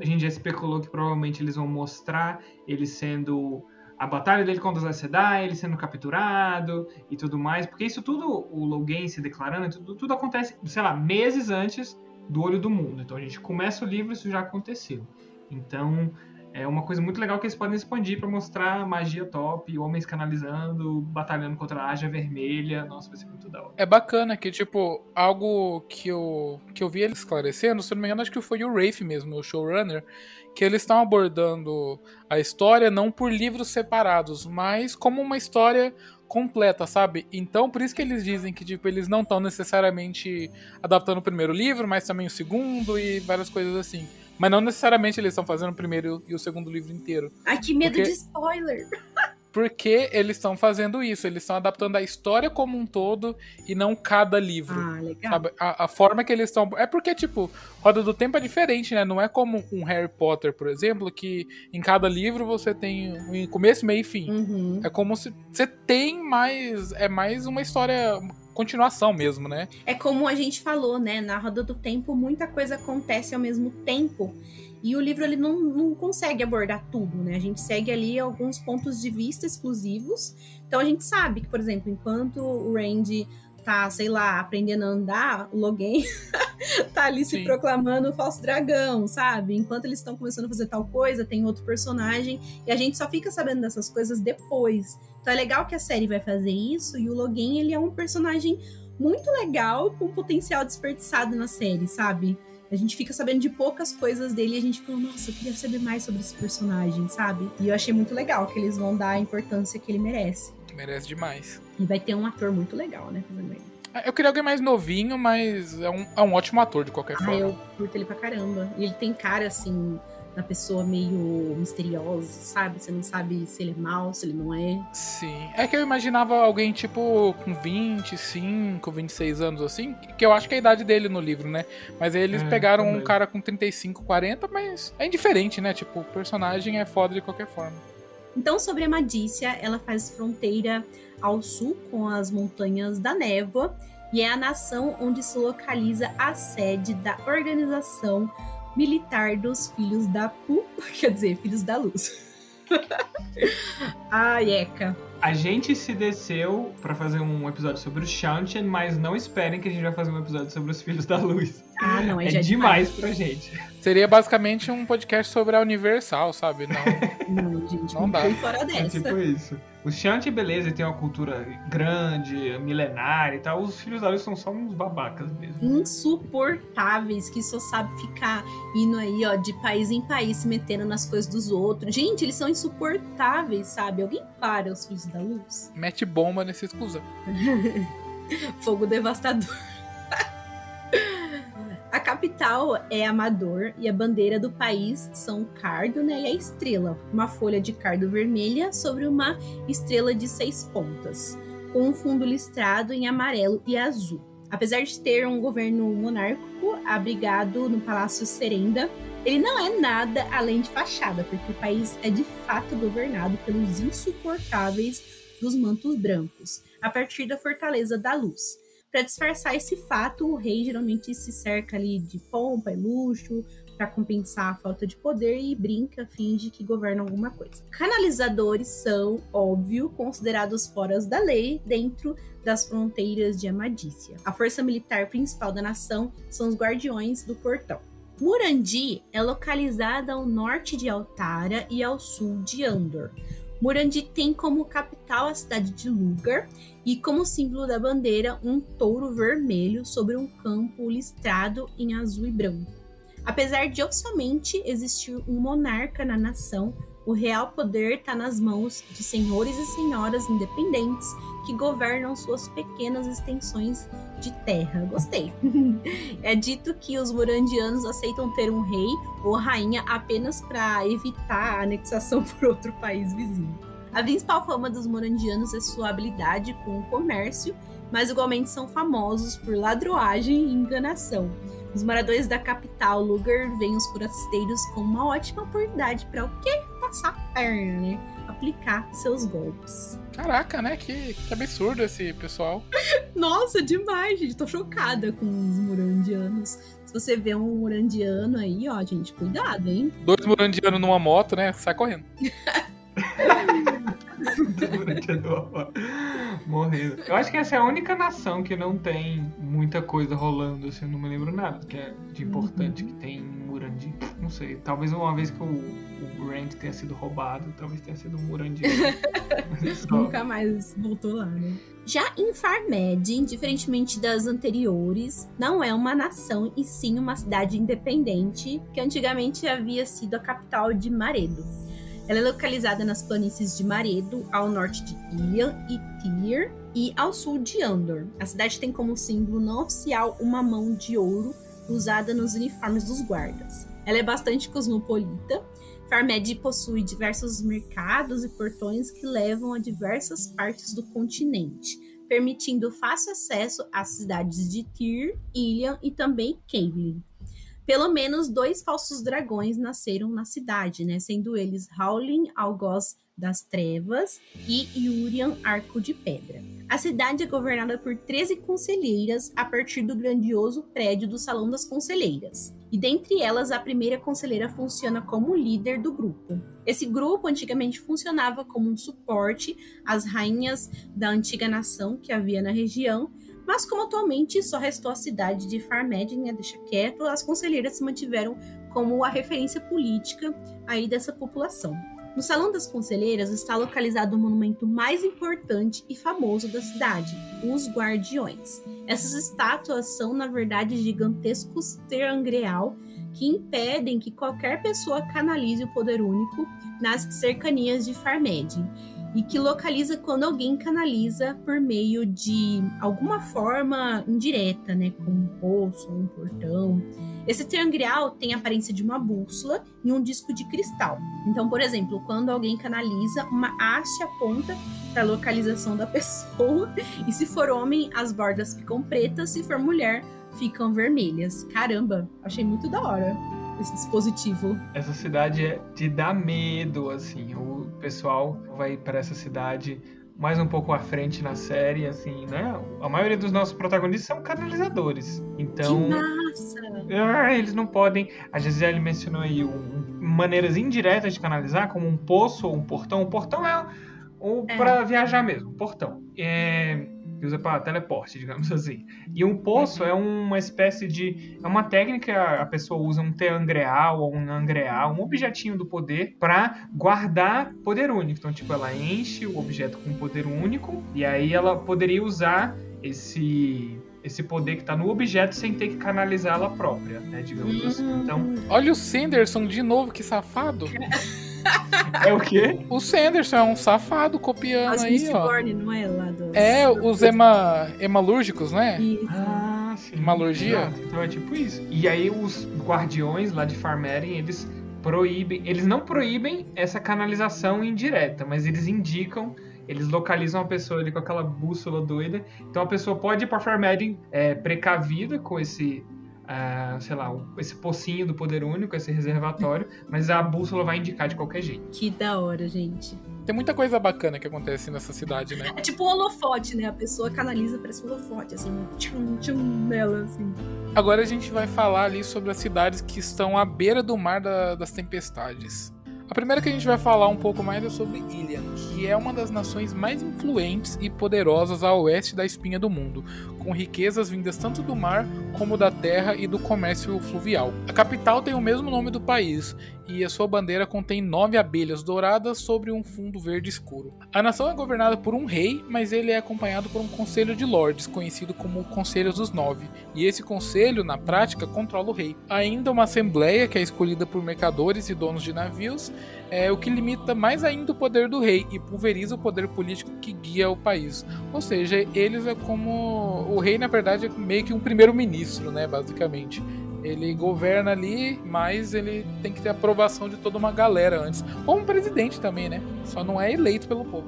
A gente já especulou que provavelmente eles vão mostrar ele sendo... a batalha dele contra os Aes Sedai, ele sendo capturado e tudo mais. Porque isso tudo, o Logain se declarando, tudo acontece, sei lá, meses antes do Olho do Mundo. Então a gente começa o livro e isso já aconteceu. Então é uma coisa muito legal que eles podem expandir para mostrar magia top, homens canalizando, batalhando contra a Aja Vermelha. Nossa, vai ser muito da hora. É bacana que, tipo, algo que eu vi ele esclarecendo, se não me engano, acho que foi o Rafe mesmo, o showrunner, que eles estão abordando a história não por livros separados, mas como uma história completa, sabe? Então, por isso que eles dizem que, tipo, eles não estão necessariamente adaptando o primeiro livro, mas também o segundo e várias coisas assim. Mas não necessariamente eles estão fazendo o primeiro e o segundo livro inteiro. Ai, que medo de spoiler! Porque eles estão fazendo isso, eles estão adaptando a história como um todo e não cada livro. Ah, legal. Sabe? A forma que eles estão... É porque, tipo, Roda do Tempo é diferente, né? Não é como um Harry Potter, por exemplo, que em cada livro você tem um começo, meio e fim. Uhum. É como se você tem mais... É mais uma história... continuação mesmo, né? É como a gente falou, né? Na Roda do Tempo, muita coisa acontece ao mesmo tempo e o livro ele não consegue abordar tudo, né? A gente segue ali alguns pontos de vista exclusivos. Então a gente sabe que, por exemplo, enquanto o Randy tá, sei lá, aprendendo a andar, o Logain tá ali se proclamando o falso dragão, sabe? Enquanto eles estão começando a fazer tal coisa, tem outro personagem e a gente só fica sabendo dessas coisas depois. Então é legal que a série vai fazer isso, e o Logain, ele é um personagem muito legal, com potencial desperdiçado na série, sabe? A gente fica sabendo de poucas coisas dele e a gente fica, nossa, eu queria saber mais sobre esse personagem, sabe? E eu achei muito legal que eles vão dar a importância que ele merece. Merece demais. E vai ter um ator muito legal, né? Fazendo ele. Eu queria alguém mais novinho, mas é um ótimo ator de qualquer forma. Eu curto ele pra caramba. E ele tem cara, assim... uma pessoa meio misteriosa, sabe? Você não sabe se ele é mau, se ele não é. Sim. É que eu imaginava alguém, tipo, com 25, 26 anos, assim, que eu acho que é a idade dele no livro, né? Mas aí eles pegaram também um cara com 35, 40, mas é indiferente, né? Tipo, o personagem é foda de qualquer forma. Então, sobre Amadícia, ela faz fronteira ao sul com as Montanhas da Névoa e é a nação onde se localiza a sede da organização militar dos Filhos da Pu, quer dizer, Filhos da Luz. Ai, Eca. A gente se desceu pra fazer um episódio sobre o Shantian, mas não esperem que a gente vai fazer um episódio sobre os Filhos da Luz. Ah, não, é já demais pra gente. Seria basicamente um podcast sobre a Universal, sabe? Não, gente, não dá. Fora dessa. É tipo isso. O Shantian, beleza, tem uma cultura grande, milenária e tal. Os Filhos da Luz são só uns babacas mesmo. Insuportáveis, que só sabe ficar indo aí, ó, de país em país, se metendo nas coisas dos outros. Gente, eles são insuportáveis, sabe? Alguém para os Filhos da Luz? Mete bomba nessa exclusão. Fogo devastador. A capital é Amador e a bandeira do país são o cardo, né, e a estrela, uma folha de cardo vermelha sobre uma estrela de 6 pontas, com um fundo listrado em amarelo e azul. Apesar de ter um governo monárquico abrigado no Palácio Serenda, ele não é nada além de fachada, porque o país é de fato governado pelos insuportáveis dos mantos brancos, a partir da Fortaleza da Luz. Para disfarçar esse fato, o rei geralmente se cerca ali de pompa e luxo, para compensar a falta de poder, e brinca, finge que governa alguma coisa. Canalizadores são, óbvio, considerados fora da lei dentro das fronteiras de Amadícia. A força militar principal da nação são os guardiões do portão. Murandi é localizada ao norte de Altara e ao sul de Andor. Murandi tem como capital a cidade de Lugar e como símbolo da bandeira um touro vermelho sobre um campo listrado em azul e branco. Apesar de oficialmente existir um monarca na nação, o real poder está nas mãos de senhores e senhoras independentes que governam suas pequenas extensões de terra. Gostei! É dito que os murandianos aceitam ter um rei ou rainha apenas para evitar a anexação por outro país vizinho. A principal fama dos morandianos é sua habilidade com o comércio, mas igualmente são famosos por ladroagem e enganação. Os moradores da capital, Lugar, veem os forasteiros como uma ótima oportunidade para o quê? Passar a perna, né? Aplicar seus golpes. Caraca, né? Que absurdo esse pessoal. Nossa, demais, gente. Tô chocada com os murandianos. Se você vê um murandiano aí, ó, gente, cuidado, hein? 2 murandianos numa moto, né? Sai correndo. Morrendo. Eu acho que essa é a única nação que não tem muita coisa rolando, assim, eu não me lembro nada que é de importante que tem Murandi. Não sei, talvez uma vez que o Rand tenha sido roubado, talvez tenha sido um Murandi. Nunca mais voltou lá, né? Já em Farmed, diferentemente das anteriores, não é uma nação e sim uma cidade independente que antigamente havia sido a capital de Maredo. Ela é localizada nas planícies de Maredo, ao norte de Ilian e Tyr e ao sul de Andor. A cidade tem como símbolo não oficial uma mão de ouro usada nos uniformes dos guardas. Ela é bastante cosmopolita. Farmed possui diversos mercados e portões que levam a diversas partes do continente, permitindo fácil acesso às cidades de Tyr, Ilian e também Caemlyn. Pelo menos 2 falsos dragões nasceram na cidade, né? Sendo eles Howlin, algoz das trevas, e Yurian, arco de pedra. A cidade é governada por 13 conselheiras a partir do grandioso prédio do Salão das Conselheiras. E dentre elas, a primeira conselheira funciona como líder do grupo. Esse grupo antigamente funcionava como um suporte às rainhas da antiga nação que havia na região, mas como atualmente só restou a cidade de Farmed, né, deixa quieto, as conselheiras se mantiveram como a referência política aí dessa população. No Salão das Conselheiras está localizado o monumento mais importante e famoso da cidade, os Guardiões. Essas estátuas são, na verdade, gigantescos terangreal que impedem que qualquer pessoa canalize o poder único nas cercanias de Farmed, e que localiza quando alguém canaliza por meio de alguma forma indireta, né, como um poço, um portão. Esse triangrial tem a aparência de uma bússola e um disco de cristal. Então, por exemplo, quando alguém canaliza, uma haste aponta para a localização da pessoa, e se for homem, as bordas ficam pretas, se for mulher, ficam vermelhas. Caramba, achei muito da hora esse dispositivo. Essa cidade é de dar medo, assim. O pessoal vai para essa cidade mais um pouco à frente na série, assim, né? A maioria dos nossos protagonistas são canalizadores. Então, que massa! Eles não podem... A Gisele mencionou aí maneiras indiretas de canalizar, como um poço ou um portão. O portão é para viajar mesmo, portão. Que usa para teleporte, digamos assim. E um poço é uma espécie de... É uma técnica, a pessoa usa um teangreal ou um angreal, um objetinho do poder, para guardar poder único. Então, tipo, ela enche o objeto com poder único, e aí ela poderia usar esse poder que tá no objeto sem ter que canalizar ela própria, né, digamos assim. Então... Olha o Sanderson de novo, que safado! É o quê? O Sanderson é um safado copiando as aí, ó. Born, não é, lá dos... é os hemalúrgicos, né? Isso. Ah, sim. Hemalurgia. Exato. Então é tipo isso. E aí os guardiões lá de Farmeren, eles proíbem... Eles não proíbem essa canalização indireta, mas eles indicam... Eles localizam a pessoa ali com aquela bússola doida. Então a pessoa pode ir pra Farmering precavida com esse... sei lá, esse pocinho do poder único, esse reservatório, mas a bússola vai indicar de qualquer jeito. Que da hora, gente. Tem muita coisa bacana que acontece nessa cidade, né? É tipo um holofote, né? A pessoa canaliza para esse holofote, assim, tchum, tchum, nela, assim. Agora a gente vai falar ali sobre as cidades que estão à beira do mar das tempestades. A primeira que a gente vai falar um pouco mais é sobre Ilian, que é uma das nações mais influentes e poderosas a oeste da Espinha do Mundo, com riquezas vindas tanto do mar como da terra e do comércio fluvial. A capital tem o mesmo nome do país, e a sua bandeira contém 9 abelhas douradas sobre um fundo verde escuro. A nação é governada por um rei, mas ele é acompanhado por um conselho de lordes, conhecido como Conselho dos 9, e esse conselho, na prática, controla o rei. Ainda uma assembleia que é escolhida por mercadores e donos de navios, é o que limita mais ainda o poder do rei e pulveriza o poder político que guia o país. Ou seja, eles é como... O rei, na verdade, é meio que um primeiro-ministro, né, basicamente. Ele governa ali, mas ele tem que ter aprovação de toda uma galera antes. Ou um presidente também, né? Só não é eleito pelo povo.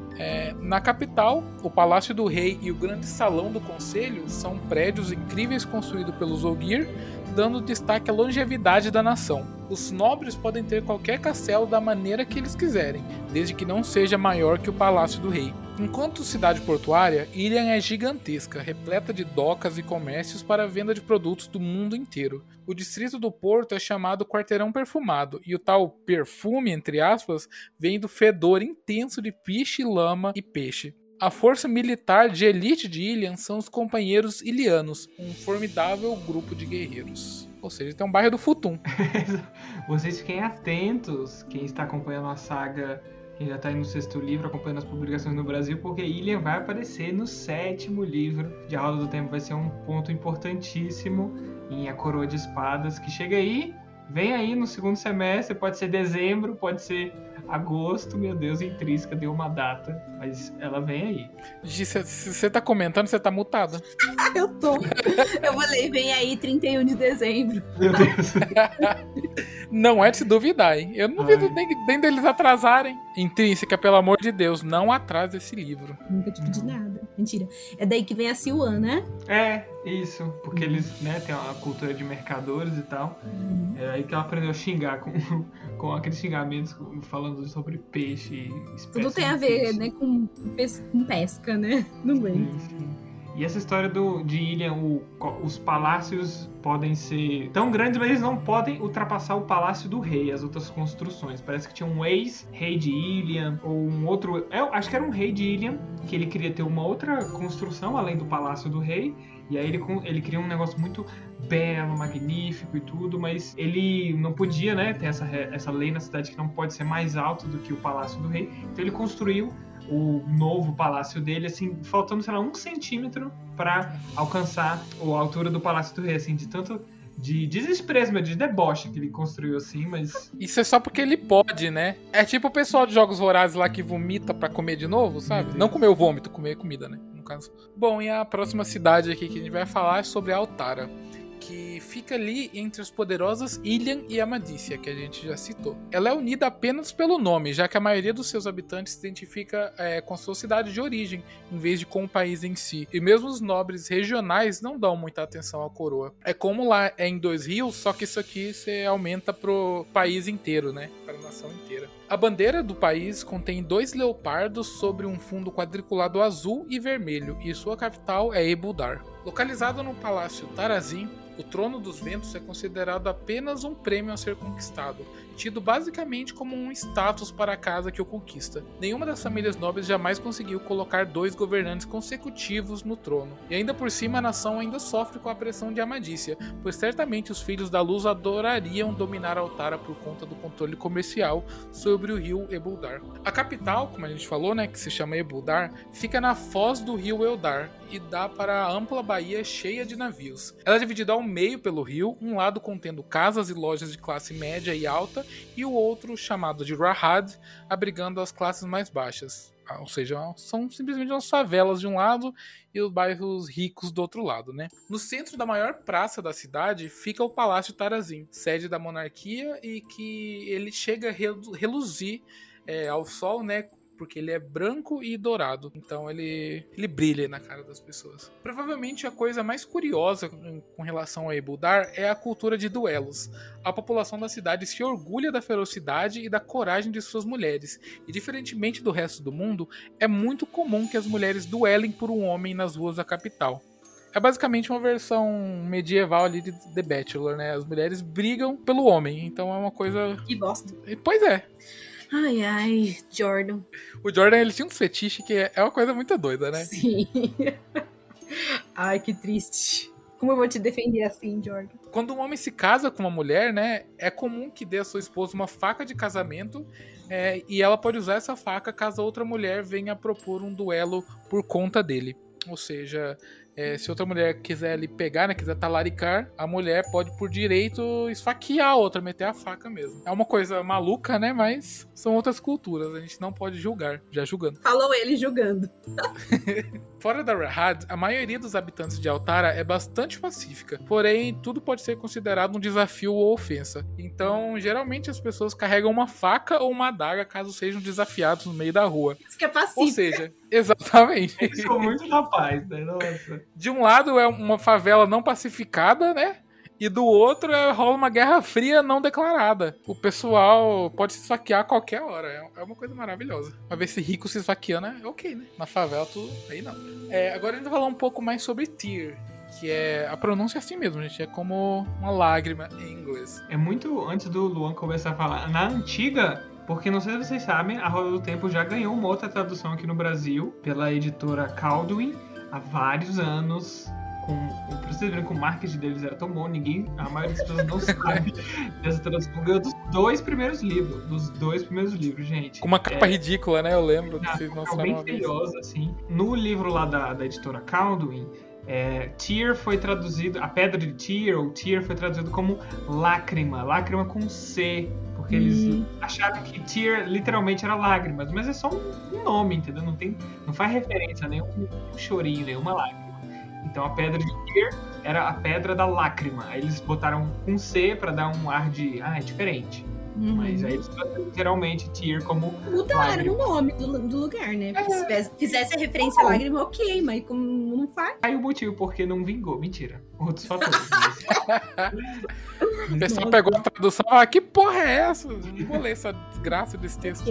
Na capital, o Palácio do Rei e o Grande Salão do Conselho são prédios incríveis construídos pelos Ogir, dando destaque à longevidade da nação. Os nobres podem ter qualquer castelo da maneira que eles quiserem, desde que não seja maior que o Palácio do Rei. Enquanto cidade portuária, Ilian é gigantesca, repleta de docas e comércios para a venda de produtos do mundo inteiro. O distrito do porto é chamado Quarteirão Perfumado, e o tal perfume, entre aspas, vem do fedor intenso de piche, lama e peixe. A força militar de elite de Ilian são os Companheiros Ilianos, um formidável grupo de guerreiros. Ou seja, tem um bairro do Futum. Vocês fiquem atentos, quem está acompanhando a saga, quem já está aí no 6º livro, acompanhando as publicações no Brasil, porque Ilian vai aparecer no 7º livro de A Roda do Tempo. Vai ser um ponto importantíssimo em A Coroa de Espadas, que chega aí, vem aí no 2º semestre, pode ser dezembro, pode ser... agosto, meu Deus, Intrínseca deu uma data, mas ela vem aí. Gi, se você tá comentando, você tá mutada. Eu tô. Eu falei, vem aí 31 de dezembro. Meu Deus. Não é de se duvidar, hein? Eu não duvido nem deles atrasarem. Intrínseca, pelo amor de Deus, não atrasa esse livro. Nunca te pedi nada. Mentira. É daí que vem a Siwan, né? É, isso. Porque eles, né, tem uma cultura de mercadores e tal. É aí que ela aprendeu a xingar com aqueles xingamentos falando sobre peixe. Tudo tem a ver, né, com pesca, né? Não é? E essa história de Ilian, os palácios podem ser tão grandes, mas eles não podem ultrapassar o Palácio do Rei, as outras construções. Parece que tinha um ex-rei de Ilian, ou um outro... Eu acho que era um rei de Ilian, que ele queria ter uma outra construção além do Palácio do Rei. E aí ele cria um negócio muito belo, magnífico e tudo, mas ele não podia, né, ter essa lei na cidade que não pode ser mais alto do que o Palácio do Rei. Então ele construiu o novo palácio dele, assim, faltando, sei lá, 1 centímetro para alcançar a altura do Palácio do Rei, assim, de tanto... de desprezo, de deboche que ele construiu, assim, mas... Isso é só porque ele pode, né? É tipo o pessoal de Jogos Vorazes lá que vomita pra comer de novo, sabe? Não comer o vômito, comer comida, né? No caso. Bom, e a próxima cidade aqui que a gente vai falar é sobre Altara, que fica ali entre as poderosas Ilian e Amadícia, que a gente já citou. Ela é unida apenas pelo nome, já que a maioria dos seus habitantes se identifica com sua cidade de origem, em vez de com o país em si. E mesmo os nobres regionais não dão muita atenção à coroa. É como lá é em Dois Rios, só que isso aqui você aumenta pro país inteiro, né? Para a nação inteira. A bandeira do país contém 2 leopardos sobre um fundo quadriculado azul e vermelho, e sua capital é Ebuldar. Localizado no Palácio Tarazim, o Trono dos Ventos é considerado apenas um prêmio a ser conquistado, tido basicamente como um status para a casa que o conquista. Nenhuma das famílias nobres jamais conseguiu colocar 2 governantes consecutivos no trono. E ainda por cima, a nação ainda sofre com a pressão de Amadícia, pois certamente os Filhos da Luz adorariam dominar Altara por conta do controle comercial, sua sobre o rio Ebuldar. A capital, como a gente falou, né, que se chama Ebuldar, fica na foz do rio Eldar e dá para a ampla baía cheia de navios. Ela é dividida ao meio pelo rio, um lado contendo casas e lojas de classe média e alta e o outro, chamado de Rahad, abrigando as classes mais baixas. Ou seja, são simplesmente as favelas de um lado e os bairros ricos do outro lado, né? No centro da maior praça da cidade fica o Palácio Tarazim, sede da monarquia, e que ele chega a reluzir ao sol, né? Porque ele é branco e dourado, então ele brilha na cara das pessoas. Provavelmente a coisa mais curiosa com relação a Ebuldar é a cultura de duelos. A população da cidade se orgulha da ferocidade e da coragem de suas mulheres, e diferentemente do resto do mundo, é muito comum que as mulheres duelem por um homem nas ruas da capital. É basicamente uma versão medieval ali de The Bachelor, né? As mulheres brigam pelo homem, então é uma coisa... Que bosta. Pois é. Ai, ai, Jordan. O Jordan, ele tinha um fetiche que é uma coisa muito doida, né? Sim. Ai, que triste. Como eu vou te defender assim, Jordan? Quando um homem se casa com uma mulher, né, é comum que dê à sua esposa uma faca de casamento, e ela pode usar essa faca caso outra mulher venha propor um duelo por conta dele. Ou seja, se outra mulher quiser lhe pegar, né, quiser talaricar, a mulher pode, por direito, esfaquear a outra, meter a faca mesmo. É uma coisa maluca, né? Mas são outras culturas, a gente não pode julgar, já julgando. Falou ele julgando. Fora da Rahad, a maioria dos habitantes de Altara é bastante pacífica, porém, tudo pode ser considerado um desafio ou ofensa. Então, geralmente, as pessoas carregam uma faca ou uma adaga caso sejam desafiados no meio da rua. Isso que é pacífica. Ou seja, exatamente. Eles são muito rapazes, né? Nossa. De um lado é uma favela não pacificada, né? E do outro rola uma guerra fria não declarada. O pessoal pode se esfaquear a qualquer hora. É uma coisa maravilhosa. Mas ver se rico se esfaqueando é ok, né? Na favela, tudo aí não. Agora a gente vai falar um pouco mais sobre Tyr. Que é... A pronúncia é assim mesmo, gente. É como uma lágrima em inglês. É muito antes do Luan começar a falar. Na antiga... Porque, não sei se vocês sabem, a Roda do Tempo já ganhou uma outra tradução aqui no Brasil pela editora Caldwin há vários anos. Pra vocês verem que o marketing deles era tão bom, a maioria das pessoas não sabe dessa tradução. Ganhou dos dois primeiros livros, gente. Com uma capa ridícula, né? Eu lembro. Que vocês não sabem. Bem seriosa, assim. No livro lá da editora Caldwin... Tyr foi traduzido, a pedra de Tyr ou Tyr foi traduzido como lágrima com C, porque eles achavam que Tyr literalmente era lágrimas, mas é só um nome, entendeu? Não faz referência a nenhum chorinho, nenhuma lágrima. Então a pedra de Tyr era a pedra da lágrima. Aí eles botaram com C pra dar um ar de é diferente. Mas aí eles tratam literalmente Tyr como... Mudaram o nome do lugar, né? Porque se fizesse a referência à lágrima, ok, mas como não faz... Aí o motivo porque não vingou, mentira. Outros fatores. O pessoal pegou a tradução e falou, que porra é essa? Não vou ler essa desgraça desse texto.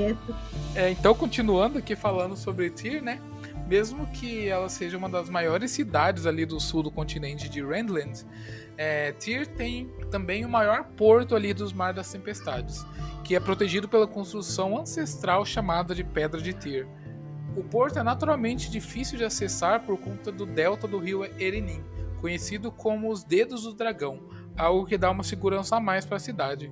Então, continuando aqui falando sobre Tyr, né? Mesmo que ela seja uma das maiores cidades ali do sul do continente de Randland, Tyr tem também o maior porto ali dos Mar das Tempestades, que é protegido pela construção ancestral chamada de Pedra de Tyr. O porto é naturalmente difícil de acessar por conta do delta do rio Erenin, conhecido como os Dedos do Dragão, algo que dá uma segurança a mais para a cidade.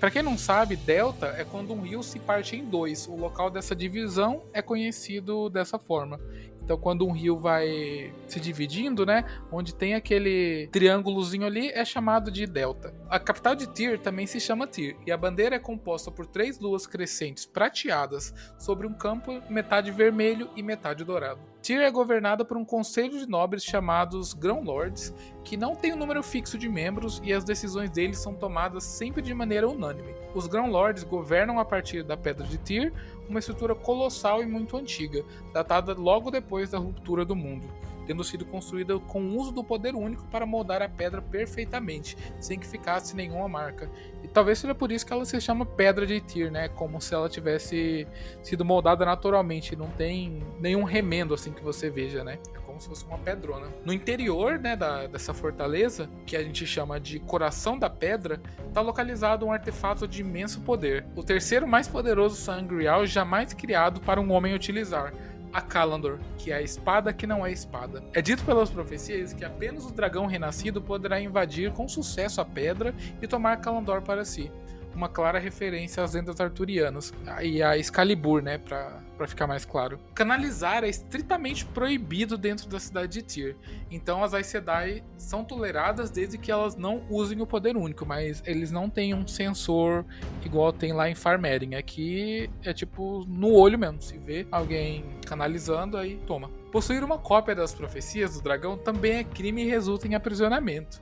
Para quem não sabe, delta é quando um rio se parte em dois. O local dessa divisão é conhecido dessa forma. Então, quando um rio vai se dividindo, né, onde tem aquele triângulozinho ali, é chamado de delta. A capital de Tyr também se chama Tyr, e a bandeira é composta por 3 luas crescentes prateadas sobre um campo metade vermelho e metade dourado. Tyr é governada por um conselho de nobres chamados Grand Lords, que não tem um número fixo de membros e as decisões deles são tomadas sempre de maneira unânime. Os Grand Lords governam a partir da Pedra de Tyr, uma estrutura colossal e muito antiga, datada logo depois da ruptura do mundo, tendo sido construída com o uso do poder único para moldar a pedra perfeitamente, sem que ficasse nenhuma marca. E talvez seja por isso que ela se chama Pedra de Tyr, né? Como se ela tivesse sido moldada naturalmente, não tem nenhum remendo assim que você veja, né? É como se fosse uma pedrona. No interior, né, dessa fortaleza, que a gente chama de Coração da Pedra, está localizado um artefato de imenso poder, o terceiro mais poderoso sangreal jamais criado para um homem utilizar, a Kalandor, que é a espada que não é espada. É dito pelas profecias que apenas o dragão renascido poderá invadir com sucesso a pedra e tomar Kalandor para si. uma clara referência às lendas arturianas e a Excalibur, né, para ficar mais claro. Canalizar é estritamente proibido dentro da cidade de Tyr, então as Aes Sedai são toleradas desde que elas não usem o poder único, mas eles não têm um sensor igual tem lá em Farmering. Aqui é tipo no olho mesmo, se vê alguém canalizando, aí toma. Possuir uma cópia das profecias do dragão também é crime e resulta em aprisionamento.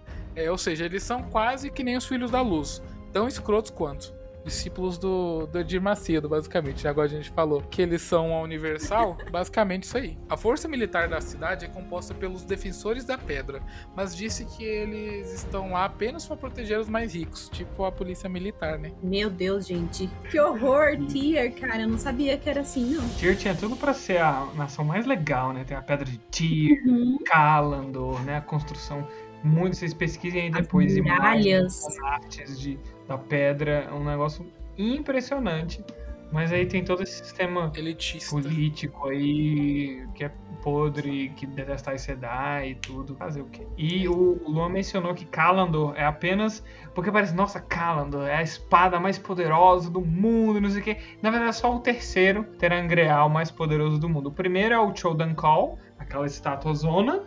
Ou seja, eles são quase que nem os Filhos da Luz, tão escrotos quanto discípulos do Edir Macedo, basicamente, né? Agora a gente falou que eles são a Universal, basicamente isso aí. A força militar da cidade é composta pelos defensores da pedra, mas disse que eles estão lá apenas para proteger os mais ricos, tipo a polícia militar, né? Meu Deus, gente, que horror, Tyr, cara, eu não sabia que era assim, não. Tyr tinha tudo para ser a nação mais legal, né? Tem a pedra de Tyr, Calandor, né? A construção, muito, vocês pesquisem aí depois, imagens, artes da pedra, é um negócio impressionante, mas aí tem todo esse sistema elitista, político aí, que é podre, que detesta Aes Sedai e tudo, fazer o quê? E o Luan mencionou que Calandor é apenas, porque parece, nossa, Calandor é a espada mais poderosa do mundo, não sei o quê, na verdade só o terceiro Terangreal mais poderoso do mundo. O primeiro é o Chodan Khal, aquela estátua zona.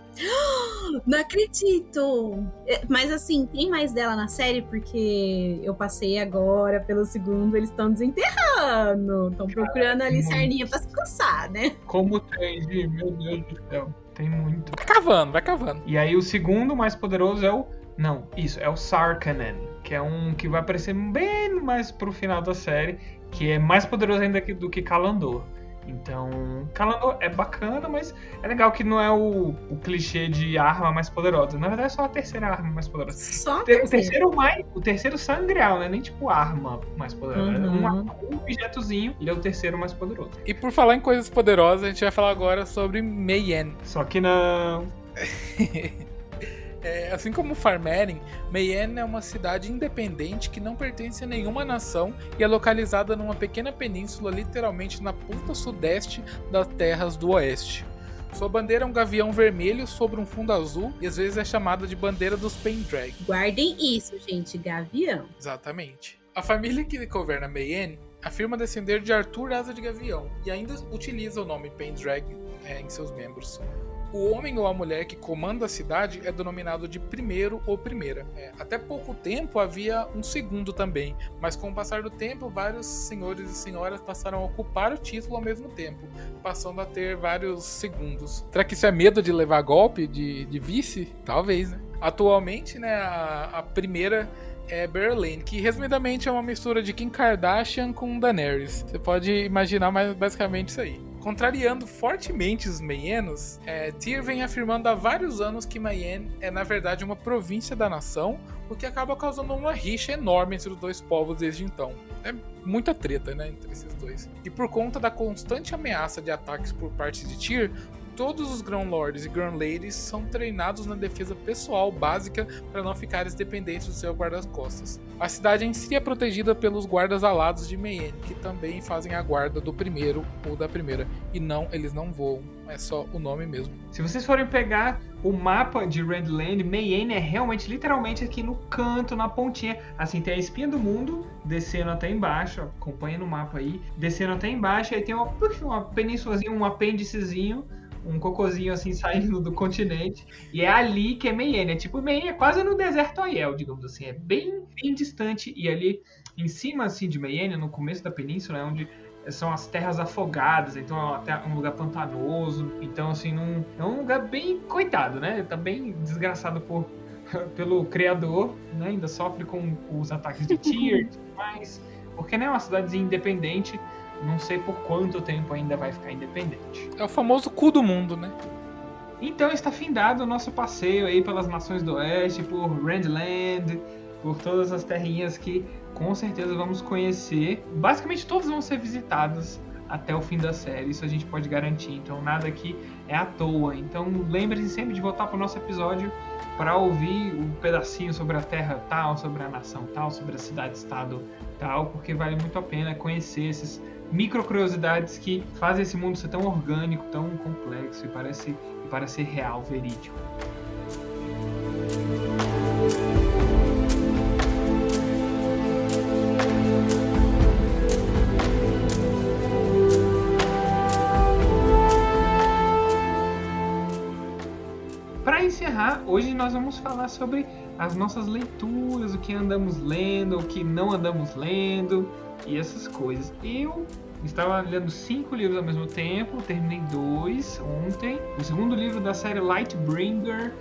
Não acredito! Mas assim, tem mais dela na série? Porque eu passei agora pelo segundo, eles estão desenterrando. Estão procurando ali sarninha pra se coçar, né? Como tem, meu Deus do céu. Tem muito. Vai cavando, vai cavando. E aí o segundo mais poderoso é o... Não, isso, é o Sarkanen. Que é um que vai aparecer bem mais pro final da série. Que é mais poderoso ainda do que Calandor. Então, Calandor é bacana, mas é legal que não é o clichê de arma mais poderosa. Na verdade, é só a terceira arma mais poderosa. Só o terceiro sangreal, né? Nem tipo arma mais poderosa. Um objetozinho, ele é o terceiro mais poderoso. E por falar em coisas poderosas, a gente vai falar agora sobre Mayene. Só que não... assim como Farmering, Mayene é uma cidade independente que não pertence a nenhuma nação e é localizada numa pequena península, literalmente na ponta sudeste das terras do oeste. Sua bandeira é um gavião vermelho sobre um fundo azul e às vezes é chamada de bandeira dos Pendragon. Guardem isso, gente, gavião. Exatamente. A família que governa Mayene afirma descender de Arthur Asa de Gavião e ainda utiliza o nome Pendragon em seus membros. O homem ou a mulher que comanda a cidade é denominado de primeiro ou primeira. Até pouco tempo havia um segundo também, mas com o passar do tempo, vários senhores e senhoras passaram a ocupar o título ao mesmo tempo, passando a ter vários segundos. Será que isso é medo de levar golpe de vice? Talvez, né? Atualmente, né, a primeira é Berlane, que resumidamente é uma mistura de Kim Kardashian com Daenerys. Você pode imaginar mais basicamente isso aí. Contrariando fortemente os Mayenos, Tyr vem afirmando há vários anos que Mayene é na verdade uma província da nação, o que acaba causando uma rixa enorme entre os dois povos desde então. É muita treta, né, entre esses dois. E por conta da constante ameaça de ataques por parte de Tyr, todos os Grand Lords e Grand Ladies são treinados na defesa pessoal básica para não ficarem dependentes do seu guarda-costas. A cidade em si é protegida pelos guardas alados de Mayene, que também fazem a guarda do primeiro ou da primeira. E não, eles não voam, é só o nome mesmo. Se vocês forem pegar o mapa de Randland, Mayene é realmente, literalmente, aqui no canto, na pontinha. Assim, tem a espinha do mundo, descendo até embaixo, ó, acompanha no mapa aí. Descendo até embaixo, aí tem uma penínsulazinha, um apêndicezinho, um cocôzinho assim saindo do continente, e é ali que é Mayene. É tipo, Mayene é quase no deserto Aiel, digamos assim, é bem, bem distante, e ali em cima assim de Mayene, no começo da península, é onde são as terras afogadas, então é um lugar pantanoso, então assim, é um lugar bem coitado, né, tá bem desgraçado pelo criador, né, ainda sofre com os ataques de Tyr e tudo mais, porque né, é uma cidade independente. Não sei por quanto tempo ainda vai ficar independente. É o famoso cu do mundo, né? Então está findado o nosso passeio aí pelas nações do oeste, por Randland, por todas as terrinhas que com certeza vamos conhecer. Basicamente todas vão ser visitadas até o fim da série, isso a gente pode garantir. Então nada aqui é à toa. Então lembre-se sempre de voltar para o nosso episódio para ouvir um pedacinho sobre a terra tal, sobre a nação tal, sobre a cidade-estado tal, porque vale muito a pena conhecer esses micro curiosidades que fazem esse mundo ser tão orgânico, tão complexo e parece real, verídico. encerrar, hoje nós vamos falar sobre as nossas leituras, o que andamos lendo, o que não andamos lendo e essas coisas. Eu estava lendo 5 livros ao mesmo tempo, terminei 2 ontem. O segundo livro da série Lightbringer.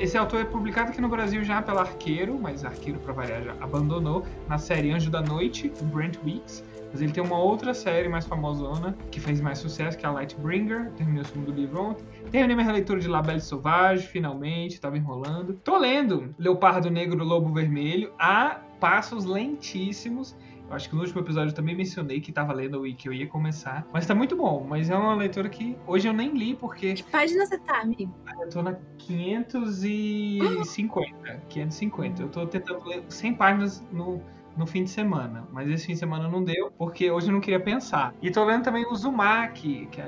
Esse autor é publicado aqui no Brasil já pela Arqueiro, mas Arqueiro, para variar, já abandonou na série Anjo da Noite, o Brent Weeks. Mas ele tem uma outra série mais famosona, que fez mais sucesso, que é a Lightbringer. Terminei o segundo livro ontem. Terminei minha releitura de La Belle Sauvage, finalmente, estava enrolando. Tô lendo Leopardo Negro, Lobo Vermelho, a passos lentíssimos. Eu acho que no último episódio eu também mencionei que estava lendo e que eu ia começar. Mas tá muito bom, mas é uma leitura que hoje eu nem li, porque... Que página você tá, amigo? Eu tô na 550. Eu tô tentando ler 100 páginas no fim de semana, mas esse fim de semana não deu, porque hoje eu não queria pensar. E tô lendo também o Uzumaki, que é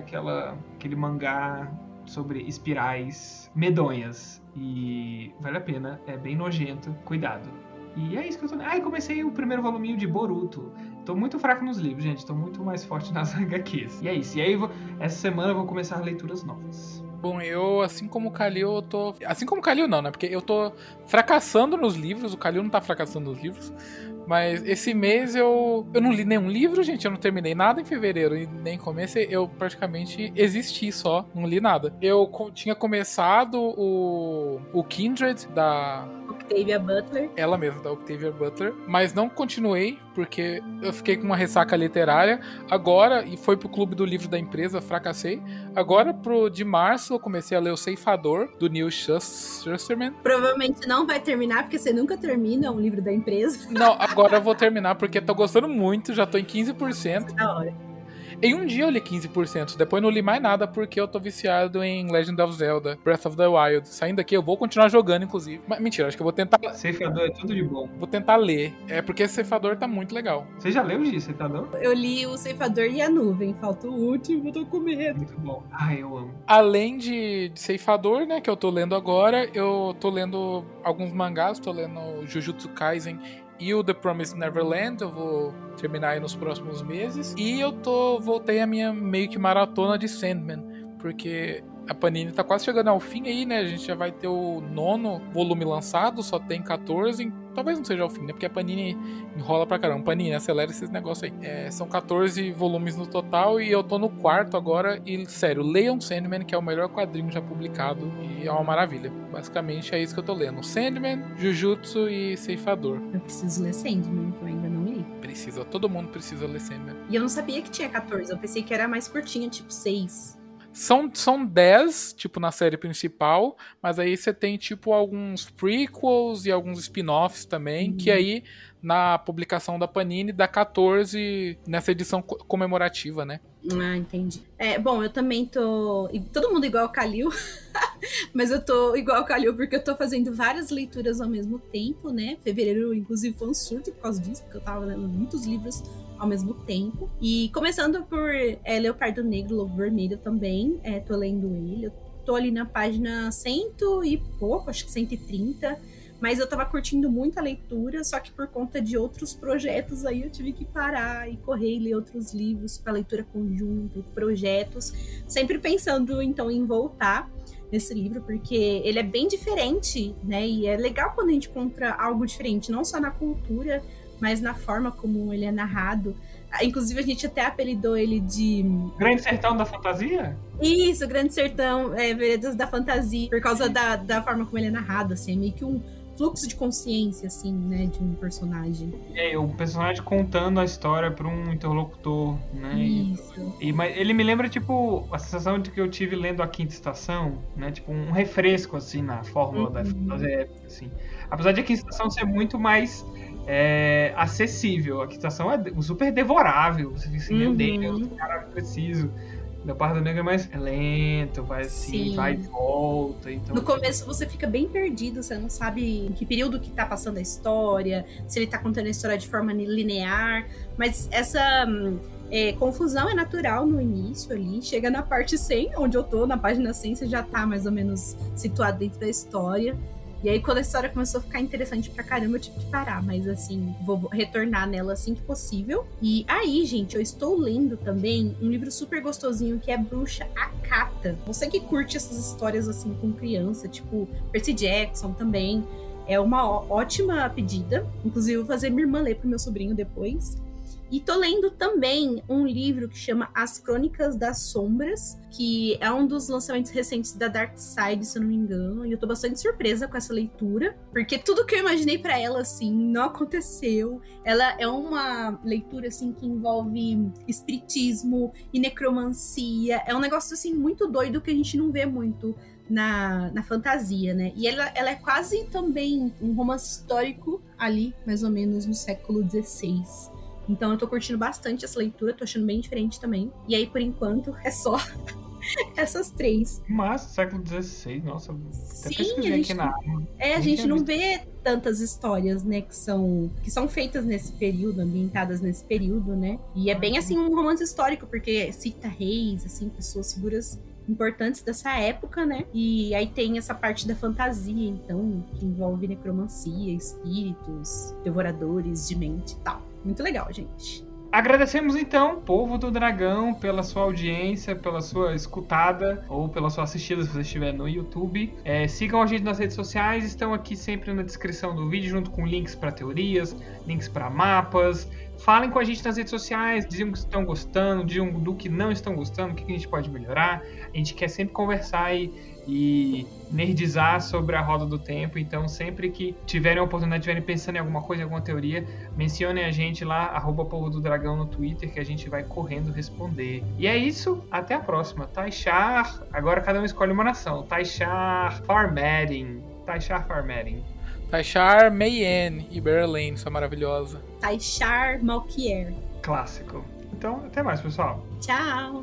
aquele mangá sobre espirais medonhas, e vale a pena, é bem nojento, cuidado. E é isso que eu tô lendo. Ah, e comecei o primeiro voluminho de Boruto. Tô muito fraco nos livros, gente, tô muito mais forte nas HQs. E é isso, e aí essa semana eu vou começar leituras novas. Bom, eu, assim como o Kalil, eu tô... Assim como o Kalil não, né? Porque eu tô fracassando nos livros, o Kalil não tá fracassando nos livros. Mas esse mês eu não li nenhum livro, gente, eu não terminei nada em fevereiro e nem comecei, eu praticamente existi só, não li nada. Eu tinha começado o Kindred da... Octavia Butler. Ela mesma, da Octavia Butler, mas não continuei porque eu fiquei com uma ressaca literária. Agora, e foi pro clube do livro da empresa, fracassei. Agora, de março, eu comecei a ler O Ceifador, do Neil Shusterman. Provavelmente não vai terminar, porque você nunca termina um livro da empresa. Não, agora eu vou terminar, porque tô gostando muito, já tô em 15%. Da hora. Em um dia eu li 15%, depois não li mais nada porque eu tô viciado em Legend of Zelda, Breath of the Wild. Saindo aqui, eu vou continuar jogando, inclusive. Mas mentira, acho que eu vou tentar... Ceifador é tudo de bom. Vou tentar ler. É porque esse Ceifador tá muito legal. Você já leu, Gi, Ceifador? Eu li o Ceifador e a Nuvem. Falta o último, tô com medo. Muito bom. Ai, eu amo. Além de Ceifador, né, que eu tô lendo agora, eu tô lendo alguns mangás, tô lendo Jujutsu Kaisen e o The Promised Neverland, eu vou terminar aí nos próximos meses. E eu voltei a minha meio que maratona de Sandman, porque a Panini tá quase chegando ao fim aí, né? A gente já vai ter o 9º volume lançado, só tem 14, talvez não seja o fim, né? Porque a Panini enrola pra caramba. Panini, acelera esses negócios aí. São 14 volumes no total e eu tô no 4º agora. E, sério, leiam Sandman, que é o melhor quadrinho já publicado e é uma maravilha. Basicamente é isso que eu tô lendo. Sandman, Jujutsu e Ceifador. Eu preciso ler Sandman, que eu ainda não li. Precisa, todo mundo precisa ler Sandman. E eu não sabia que tinha 14, eu pensei que era mais curtinho, tipo 6. São 10, tipo, na série principal, mas aí você tem, tipo, alguns prequels e alguns spin-offs também, que aí, na publicação da Panini, dá 14 nessa edição comemorativa, né? Ah, entendi. Bom, eu também tô... Todo mundo igual o Kalil, mas eu tô igual o Kalil porque eu tô fazendo várias leituras ao mesmo tempo, né? Fevereiro, inclusive, foi um surto por causa disso, porque eu tava lendo muitos livros ao mesmo tempo. E começando por Leopardo Negro, Lobo Vermelho também, tô lendo ele. Eu tô ali na página 100 e pouco, acho que 130, mas eu tava curtindo muito a leitura, só que por conta de outros projetos aí eu tive que parar e correr e ler outros livros para leitura conjunta, projetos, sempre pensando então em voltar nesse livro, porque ele é bem diferente, né? E é legal quando a gente encontra algo diferente, não só na cultura, mas na forma como ele é narrado. Inclusive, a gente até apelidou ele de... Grande Sertão da Fantasia? Isso, Grande Sertão, Veredas da Fantasia, por causa da forma como ele é narrado, assim, é meio que um fluxo de consciência, assim, né, de um personagem. O personagem contando a história para um interlocutor, né? Isso. Mas ele me lembra, tipo, a sensação de que eu tive lendo A Quinta Estação, né? Tipo, um refresco, assim, na fórmula da fantasia épica, assim. Apesar de A Quinta Estação ser muito mais... acessível, a quitação é super devorável, você se entende, o cara preciso. Da parte do negro é mais lento, vai assim, vai e volta. Então... No começo você fica bem perdido, você não sabe em que período que tá passando a história, se ele tá contando a história de forma linear, mas essa confusão é natural no início ali, chega na parte 100, onde eu tô, na página 100, você já tá mais ou menos situado dentro da história. E aí, quando a história começou a ficar interessante pra caramba, eu tive que parar. Mas, assim, vou retornar nela assim que possível. E aí, gente, eu estou lendo também um livro super gostosinho que é Bruxa Akata. Você que curte essas histórias, assim, com criança, tipo Percy Jackson também. É uma ótima pedida. Inclusive, eu vou fazer minha irmã ler pro meu sobrinho depois. E tô lendo também um livro que chama As Crônicas das Sombras, que é um dos lançamentos recentes da Dark Side, se eu não me engano. E eu tô bastante surpresa com essa leitura, porque tudo que eu imaginei pra ela, assim, não aconteceu. Ela é uma leitura, assim, que envolve espiritismo e necromancia. É um negócio, assim, muito doido que a gente não vê muito na fantasia, né? E ela é quase também um romance histórico ali, mais ou menos, no século XVI. Então eu tô curtindo bastante essa leitura, tô achando bem diferente também. E aí, por enquanto, é só essas três. Mas, século XVI, nossa, até pesquisei aqui na área. É, a gente não vê tantas histórias, né, que são feitas nesse período, ambientadas nesse período, né? E é bem, assim, um romance histórico, porque cita reis, assim, pessoas, figuras importantes dessa época, né? E aí tem essa parte da fantasia, então, que envolve necromancia, espíritos, devoradores de mente e tal. Muito legal, gente. Agradecemos, então, Povo do Dragão, pela sua audiência, pela sua escutada ou pela sua assistida, se você estiver no YouTube. Sigam a gente nas redes sociais, estão aqui sempre na descrição do vídeo, junto com links para teorias, links para mapas. Falem com a gente nas redes sociais, digam o que estão gostando, digam do que não estão gostando, o que a gente pode melhorar. A gente quer sempre conversar e nerdizar sobre a Roda do Tempo, então sempre que tiverem a oportunidade, estiverem pensando em alguma coisa, em alguma teoria, mencionem a gente lá, @povododragão no Twitter, que a gente vai correndo responder. E é isso, até a próxima. Taixar, agora cada um escolhe uma nação. Taixar Farmerin, Taixar Mayene e Berlin, sua maravilhosa. Taixar Malkier. Clássico. Então, até mais, pessoal. Tchau.